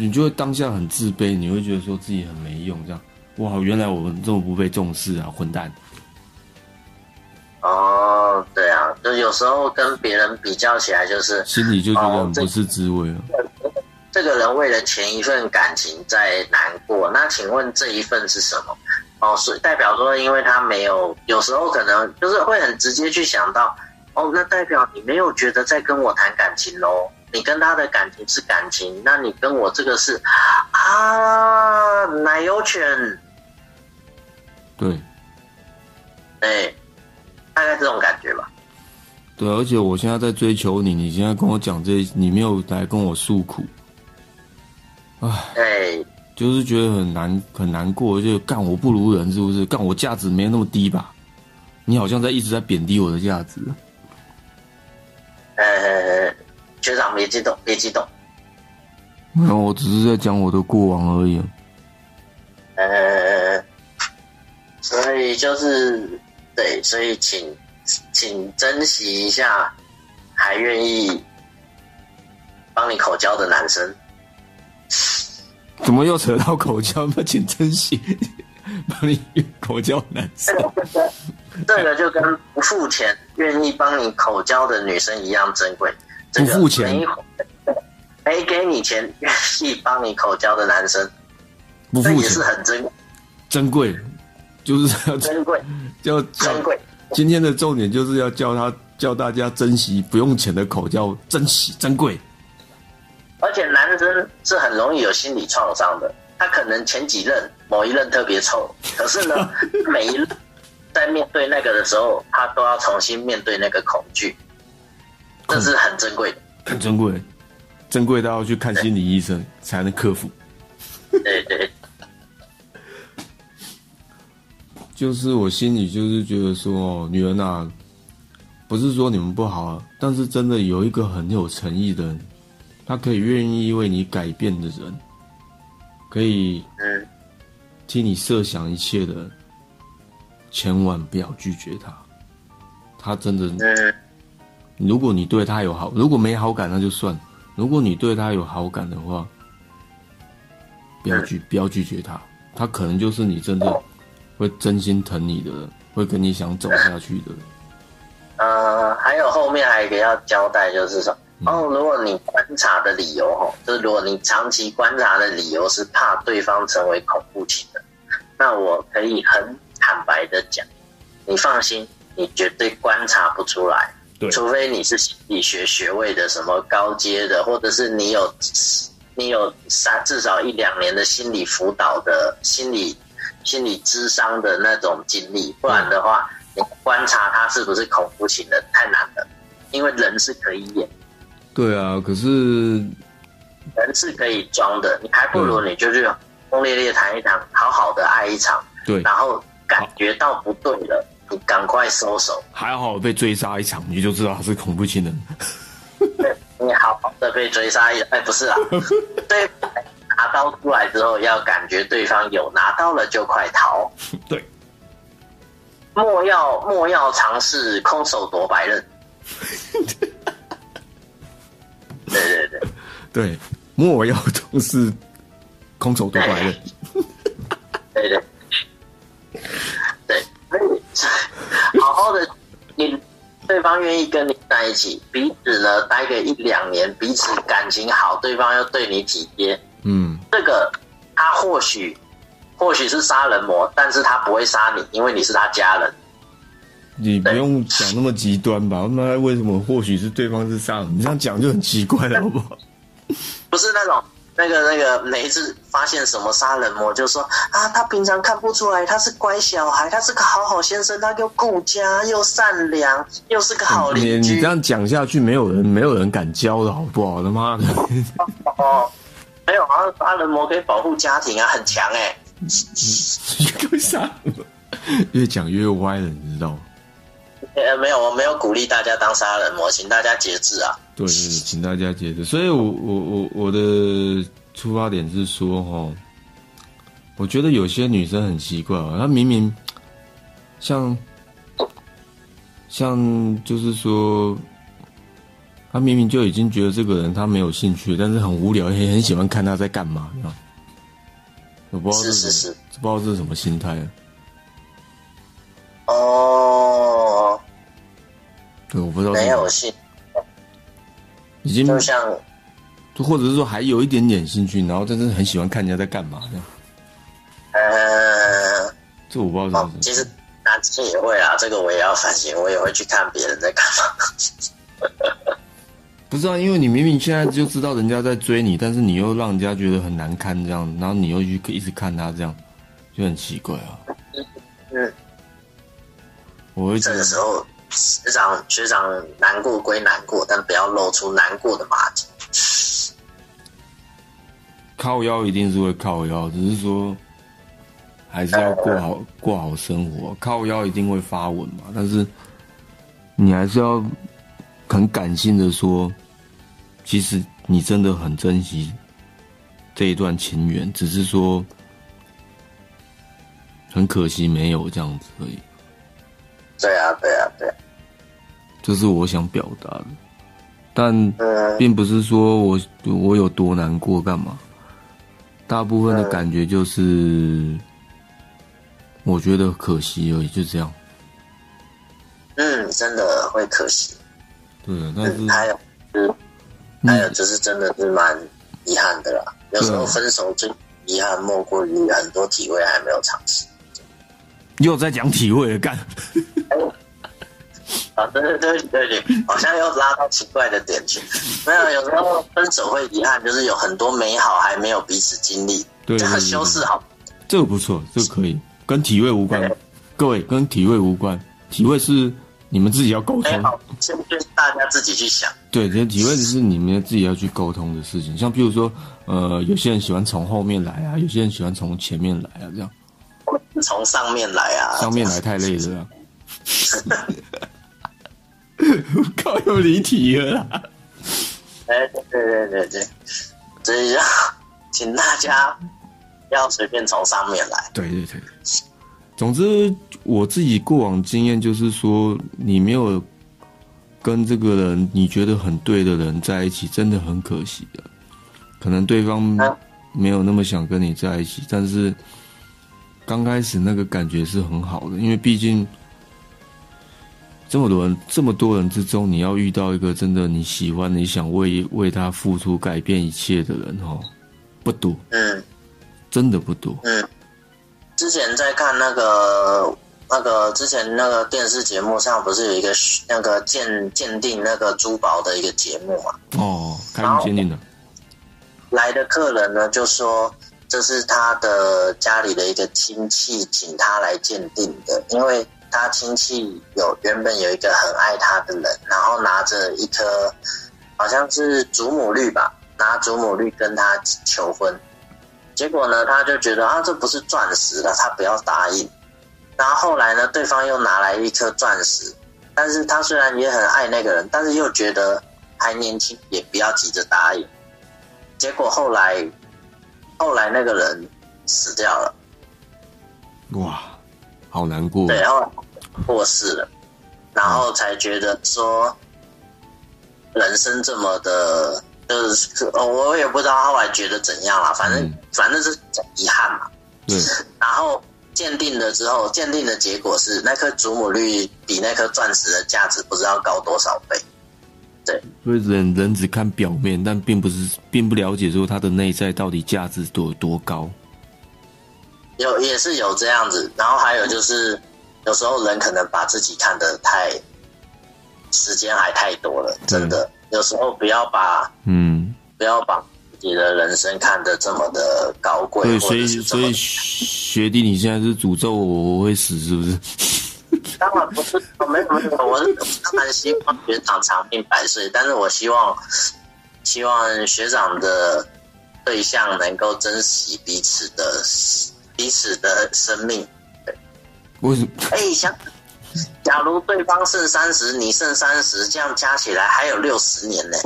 你就会当下很自卑，你会觉得说自己很没用，这样，哇，原来我这么不被重视啊，混蛋！哦，对啊，就有时候跟别人比较起来，就是心里就觉得很不是滋味了。这个人为了前一份感情在难过，那请问这一份是什么？哦，所以代表说，因为他没有，有时候可能就是会很直接去想到，哦，那代表你没有觉得在跟我谈感情咯，你跟他的感情是感情，那你跟我这个是啊奶油犬，对，哎，大概这种感觉吧。对，而且我现在在追求你，你现在跟我讲这，你没有来跟我诉苦，哎，对。就是觉得很难过，就干我不如人，是不是？干我价值没那么低吧？你好像一直在贬低我的价值。学长别激动。没有，我只是在讲我的过往而已。所以就是对，所以请珍惜一下还愿意帮你口交的男生。怎么又扯到口交？那请珍惜帮你口交男生。这个就跟不付钱愿意帮你口交的女生一样珍贵。不付钱，没给你钱愿意帮你口交的男生，不付钱也是很珍贵，就是要珍贵，要珍贵。今天的重点就是要教大家珍惜不用钱的口交，珍惜珍贵。而且男生是很容易有心理创伤的，他可能前几任某一任特别丑，可是呢，每一任在面对那个的时候，他都要重新面对那个恐惧，这是很珍贵的，很珍贵到要去看心理医生才能克服。对对，就是我心里就是觉得说，女人啊，不是说你们不好啊，但是真的有一个很有诚意的人。他可以愿意为你改变的人，可以替你设想一切的人，千万不要拒绝他。他真的，如果你对他有好，如果没好感那就算；如果你对他有好感的话，不要拒绝他。他可能就是你真的会真心疼你的人，会跟你想走下去的人。还有后面还有一个要交代就是什么？如果你观察的理由就是如果你长期观察的理由是怕对方成为恐怖情人，那我可以很坦白的讲，你放心，你绝对观察不出来，对，除非你是心理学学位的什么高阶的，或者是你有至少1-2年的心理辅导的心理咨商的那种经历，不然的话，你观察他是不是恐怖情人太难了，因为人是可以演。对啊，可是人是可以装的，你还不如你就去轰轰烈烈谈一谈，好好的爱一场，对，然后感觉到不对了，你赶快收手。还好被追杀一场，你就知道他是恐怖情人。对，你好好的被追杀一场，不是啊，对，拿刀出来之后要感觉对方有拿刀了就快逃。对，莫要尝试空手夺白刃。对，莫要总是空手夺白刃。对，好好的，你对方愿意跟你在一起，彼此呢待个1-2年，彼此感情好，对方又对你体贴，这个他或许或许是杀人魔，但是他不会杀你，因为你是他家人。你不用讲那么极端吧？那为什么或许是对方是杀人？你这样讲就很奇怪了，好不好？不是那种那个每次发现什么杀人魔就说啊，他平常看不出来，他是乖小孩，他是个好好先生，他又顾家又善良，又是个好邻居。你这样讲下去，没有人敢教的好不好？他妈的！哦，没有啊，杀人魔可以保护家庭啊，很强哎。你啥？越讲越歪了，你知道吗？没有，我没有鼓励大家当杀人魔，请大家节制啊！对，请大家节制。所以我的出发点是说，哈，我觉得有些女生很奇怪啊，她明明像就是说，她明明就已经觉得这个人她没有兴趣，但是很无聊，也很喜欢看他在干嘛，你知道？我不知道是不知道这是什么心态啊。哦，对，我不知道，没有兴趣，已经就像，或者是说还有一点点兴趣，然后但是很喜欢看人家在干嘛这样。这我不知道怎么。其实男生也会啊，这个我也要反省，我也会去看别人在干嘛。不是啊，因为你明明现在就知道人家在追你，但是你又让人家觉得很难堪这样，然后你又去一直看他这样，就很奇怪啊。嗯。这个时候，学长难过归难过，但不要露出难过的马脚。靠腰一定是会靠腰，只是说还是要过好生活。靠腰一定会发文嘛，但是你还是要很感性的说，其实你真的很珍惜这一段情缘，只是说很可惜没有这样子而已。对啊，这是我想表达的，但并不是说我有多难过干嘛，大部分的感觉就是我觉得可惜而已，就这样。真的会可惜。对，但是还有就是真的是蛮遗憾的啦。有时候分手最遗憾莫过于很多体位还没有尝试。又在讲体位了，干。啊，对，好像又拉到奇怪的点去。没有，有时候分手会遗憾，就是有很多美好还没有彼此经历，就很修饰好。这个不错，这个可以，跟体位无关。各位，跟体位无关，体位是你们自己要沟通。先大家自己去想。对，体位是你们自己要去沟通的事情。像譬如说，有些人喜欢从后面来啊，有些人喜欢从前面来啊，这样。从上面来啊！上面来太累了、啊。我靠，又离题了啦！对，所以要请大家不要随便从上面来。对。总之，我自己过往经验就是说，你没有跟这个人你觉得很对的人在一起，真的很可惜的。可能对方没有那么想跟你在一起，但是。刚开始那个感觉是很好的，因为毕竟这么多人之中，你要遇到一个真的你喜欢、你想为他付出、改变一切的人，哈，不多，真的不多。之前在看那个之前那个电视节目上，不是有一个那个鉴定那个珠宝的一个节目嘛？哦，开始鉴定了。来的客人呢，就说。这是他的家里的一个亲戚请他来鉴定的，因为他亲戚原本有一个很爱他的人，然后拿着一颗好像是祖母绿吧，拿祖母绿跟他求婚，结果呢他就觉得啊这不是钻石了，他不要答应。然后后来呢对方又拿来一颗钻石，但是他虽然也很爱那个人，但是又觉得还年轻也不要急着答应，结果后来那个人死掉了，哇，好难过。对，然后过世了，然后才觉得说，人生这么的，就是我也不知道后来觉得怎样啦，反正是遗憾嘛。对。然后鉴定了之后，鉴定的结果是那颗祖母绿比那颗钻石的价值不知道高多少倍。对，所以人只看表面，但并不了解说它的内在到底价值多高。有也是有这样子，然后还有就是有时候人可能把自己看得太时间还太多了，真的有时候不要把自己的人生看得这么的高贵。对，所以学弟你现在是诅咒我会死是不是？当然不是，没有，我当然希望学长长命百岁，但是我希望学长的对象能够珍惜彼此的生命。对，为什么？假如对方剩30，你剩30，这样加起来还有60年呢。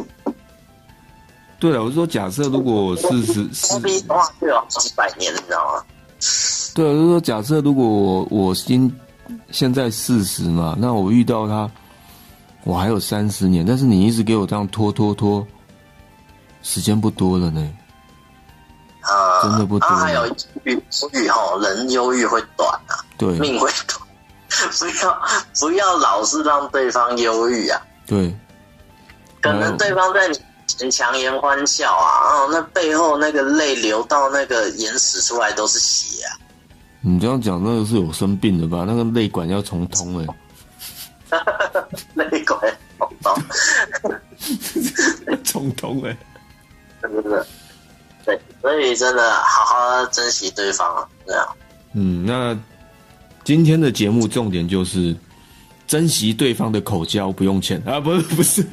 对了，我是说，假设如果40的话，就有200年，你知道吗？对，我是说，假设如果我现在40嘛，那我遇到他，我还有30年，但是你一直给我这样拖，时间不多了呢。真的不多了。还有忧郁吼，人忧郁会短啊，对，命会短。不要老是让对方忧郁啊！对，可能对方在你强颜欢笑啊，哦，那背后那个泪流到那个眼屎出来都是血啊！你这样讲，那个是有生病的吧？那个泪管要重通哎，泪管重通，重通哎，真的，对，所以真的好好珍惜对方啊，这样。嗯，那。今天的节目重点就是珍惜对方的口交，不用钱啊！不是，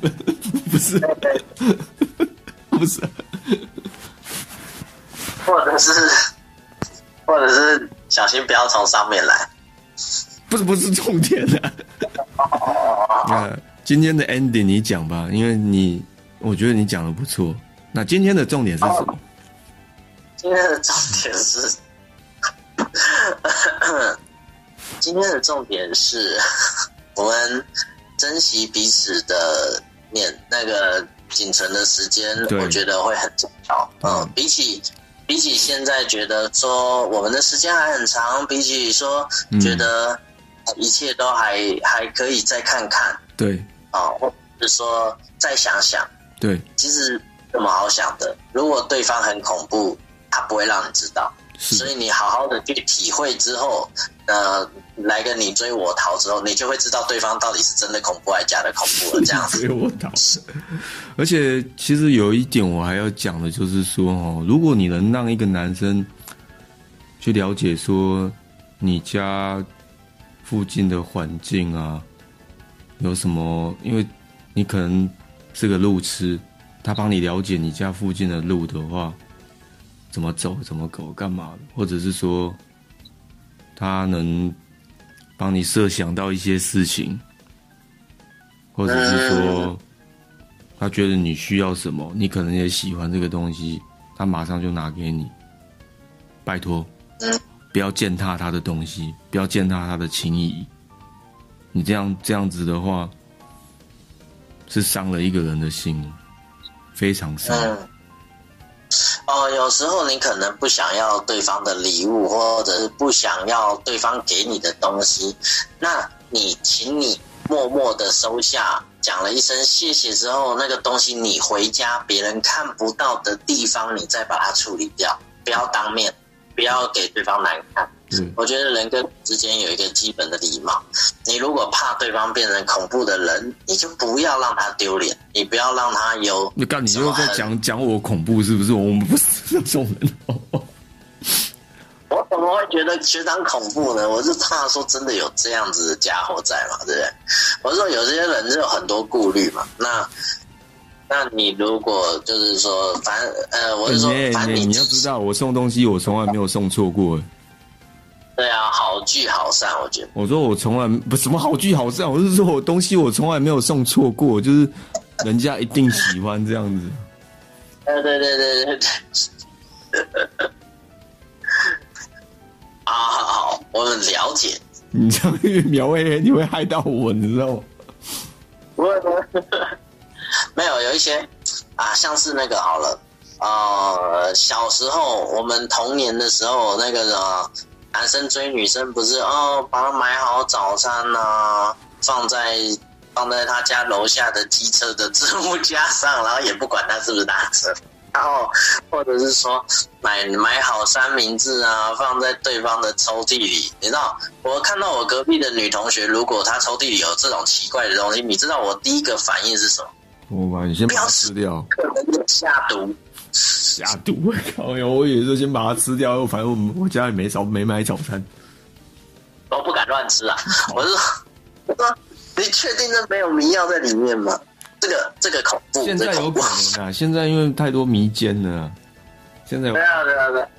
或者是小心不要从上面来，不是重点啊！那今天的 ending 你讲吧，因为我觉得你讲的不错。那今天的重点是什么？今天的重点是。今天的重点是我们珍惜彼此的那个仅存的时间，我觉得会很重要。嗯，比起现在觉得说我们的时间还很长，比起说觉得一切都还可以再看看。对，啊，或者说再想想。对，其实这么好想的，如果对方很恐怖，他不会让你知道。所以你好好的去体会之后，来个你追我逃之后，你就会知道对方到底是真的恐怖还是假的恐怖了。这样子追我逃。而且其实有一点我还要讲的就是说，哦，如果你能让一个男生去了解说你家附近的环境啊，有什么，因为你可能是个路痴，他帮你了解你家附近的路的话。怎么走，怎么搞，干嘛的？或者是说，他能帮你设想到一些事情，或者是说，他觉得你需要什么，你可能也喜欢这个东西，他马上就拿给你。拜托，不要践踏他的东西，不要践踏他的情谊。你这样子的话，是伤了一个人的心，非常伤。有时候你可能不想要对方的礼物，或者是不想要对方给你的东西，那请你默默的收下，讲了一声谢谢之后，那个东西你回家别人看不到的地方，你再把它处理掉，不要当面，不要给对方难看。我觉得人跟人之间有一个基本的礼貌，你如果怕对方变成恐怖的人，你就不要让他丢脸，你不要让他有。你干，你又在讲我恐怖是不是？我们不是这种人。我怎么会觉得学长恐怖呢？我是怕说真的有这样子的家伙在嘛，对不对？我说有些人就有很多顾虑嘛，那你如果就是说，我是说，你要知道，我送东西我从来没有送错过。对啊，好聚好散，我觉得。我说我从来不什么好聚好散，我是说我东西我从来没有送错过，就是人家一定喜欢这样子。对。啊，好，我很了解。你这样越描黑，你会害到我，你知道吗？不会，没有，有一些啊，像是那个好了，小时候我们童年的时候那个呢。男生追女生不是帮他买好早餐啊，放在他家楼下的机车的置物架上，然后也不管他是不是打车，然后或者是说买好三明治啊，放在对方的抽屉里。你知道，我看到我隔壁的女同学，如果她抽屉里有这种奇怪的东西，你知道我第一个反应是什么？我把你先把它吃掉，可能有下毒。下毒！我靠呀！我也是先把它吃掉，反正我家里没买早餐，我不敢乱吃啊。我说，你确定这没有迷药在里面吗？这个恐怖，现在有可能啊！现在因为太多迷奸了、啊，现在有对啊，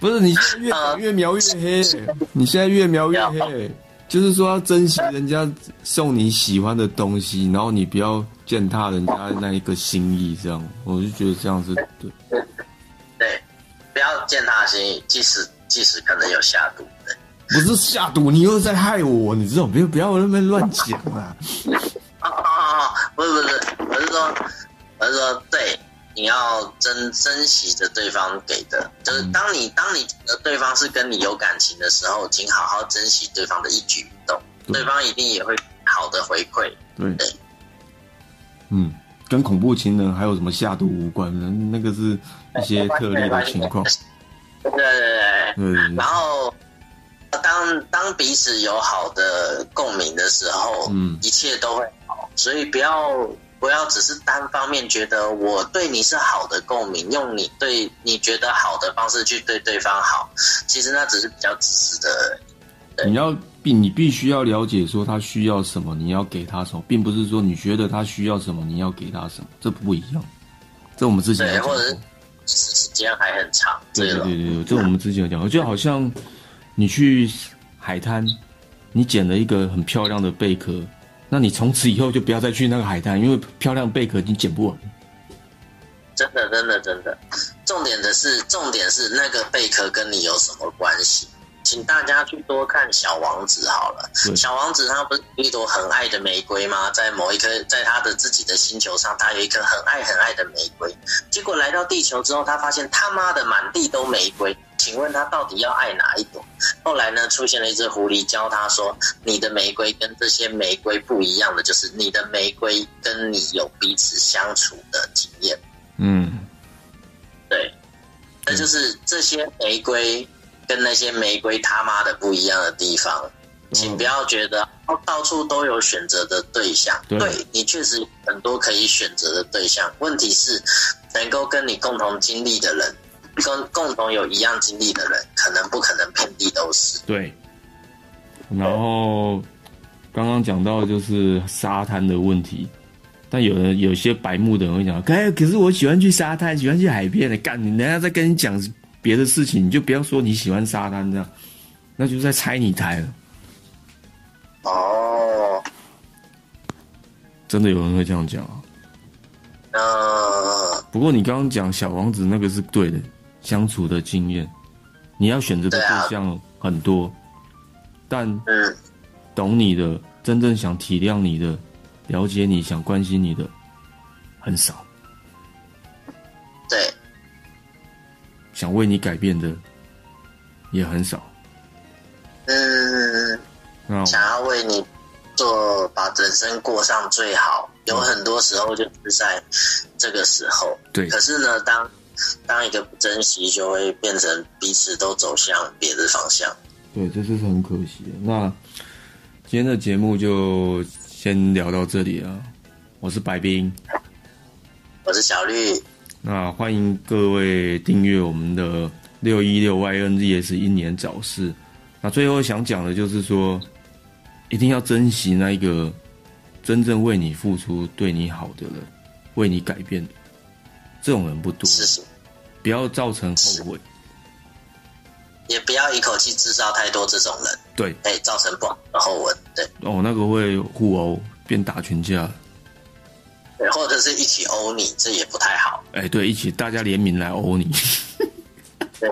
不是你现在越描越黑、欸，你现在越描越黑、欸，就是说要珍惜人家送你喜欢的东西，然后你不要践踏人家的那一个心意，这样我就觉得这样是对，对，不要践踏心意，即使可能有下毒的，不是下毒，你又在害我，你知道不要那边乱讲啊！不是，我是说，对，你要珍惜着对方给的，就是当你觉得对方是跟你有感情的时候，请好好珍惜对方的一举一动，对方一定也会好的回馈。对，嗯，跟恐怖情人还有什么下毒无关的，那个是一些特例的情况。对，然后。当彼此有好的共鸣的时候，一切都会好，所以不要只是单方面觉得我对你是好的共鸣，用你对你觉得好的方式去对对方好，其实那只是比较自私的而已。你必须要了解说他需要什么，你要给他什么，并不是说你觉得他需要什么，你要给他什么，这不一样。这我们之前有讲过，或者是时间还很长。对，这我们之前有讲过，就好像。你去海滩，你捡了一个很漂亮的贝壳，那你从此以后就不要再去那个海滩，因为漂亮贝壳你捡不完。真的，重点是那个贝壳跟你有什么关系？请大家去多看《小王子》好了，《小王子》他不是有一朵很爱的玫瑰吗？在他的自己的星球上，他有一颗很爱很爱的玫瑰，结果来到地球之后，他发现他妈的满地都玫瑰。请问他到底要爱哪一朵？后来呢，出现了一只狐狸教他说：“你的玫瑰跟这些玫瑰不一样的，就是你的玫瑰跟你有彼此相处的经验。”嗯，对，那就是这些玫瑰跟那些玫瑰他妈的不一样的地方。请不要觉得到处都有选择的对象，对你确实很多可以选择的对象。问题是，能够跟你共同经历的人。跟共同有一样经历的人，不可能遍地都是。对。然后刚刚讲到就是沙滩的问题，但有些白目的人会讲，可是我喜欢去沙滩，喜欢去海边的。干，人家在跟你讲别的事情，你就不要说你喜欢沙滩这样，那就是在拆你台了。哦，真的有人会这样讲啊？不过你刚刚讲小王子那个是对的，相处的经验，你要选择的对象很多，但懂你的、真正想体谅你的、了解你、想关心你的很少。对，想为你改变的也很少。想要为你做，把人生过上最好。有很多时候就是在这个时候，对。可是呢，当一个不珍惜，就会变成彼此都走向别的方向。对，这是很可惜的。那今天的节目就先聊到这里了。我是白冰，我是小绿。那欢迎各位订阅我们的616YNZS 英年早逝。那最后想讲的就是说，一定要珍惜那一个。真正为你付出、对你好的人，为你改变的，这种人不多。是，不要造成后悔，也不要一口气制造太多这种人。对，造成不好的后文。对，哦，那个会互殴，变打群架。对，或者是一起殴你，这也不太好。对，一起大家联名来殴你。对，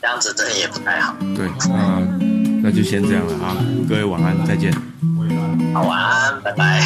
这样子真的也不太好。对，那就先这样了啊！各位晚安，再见。好，晚安，拜拜。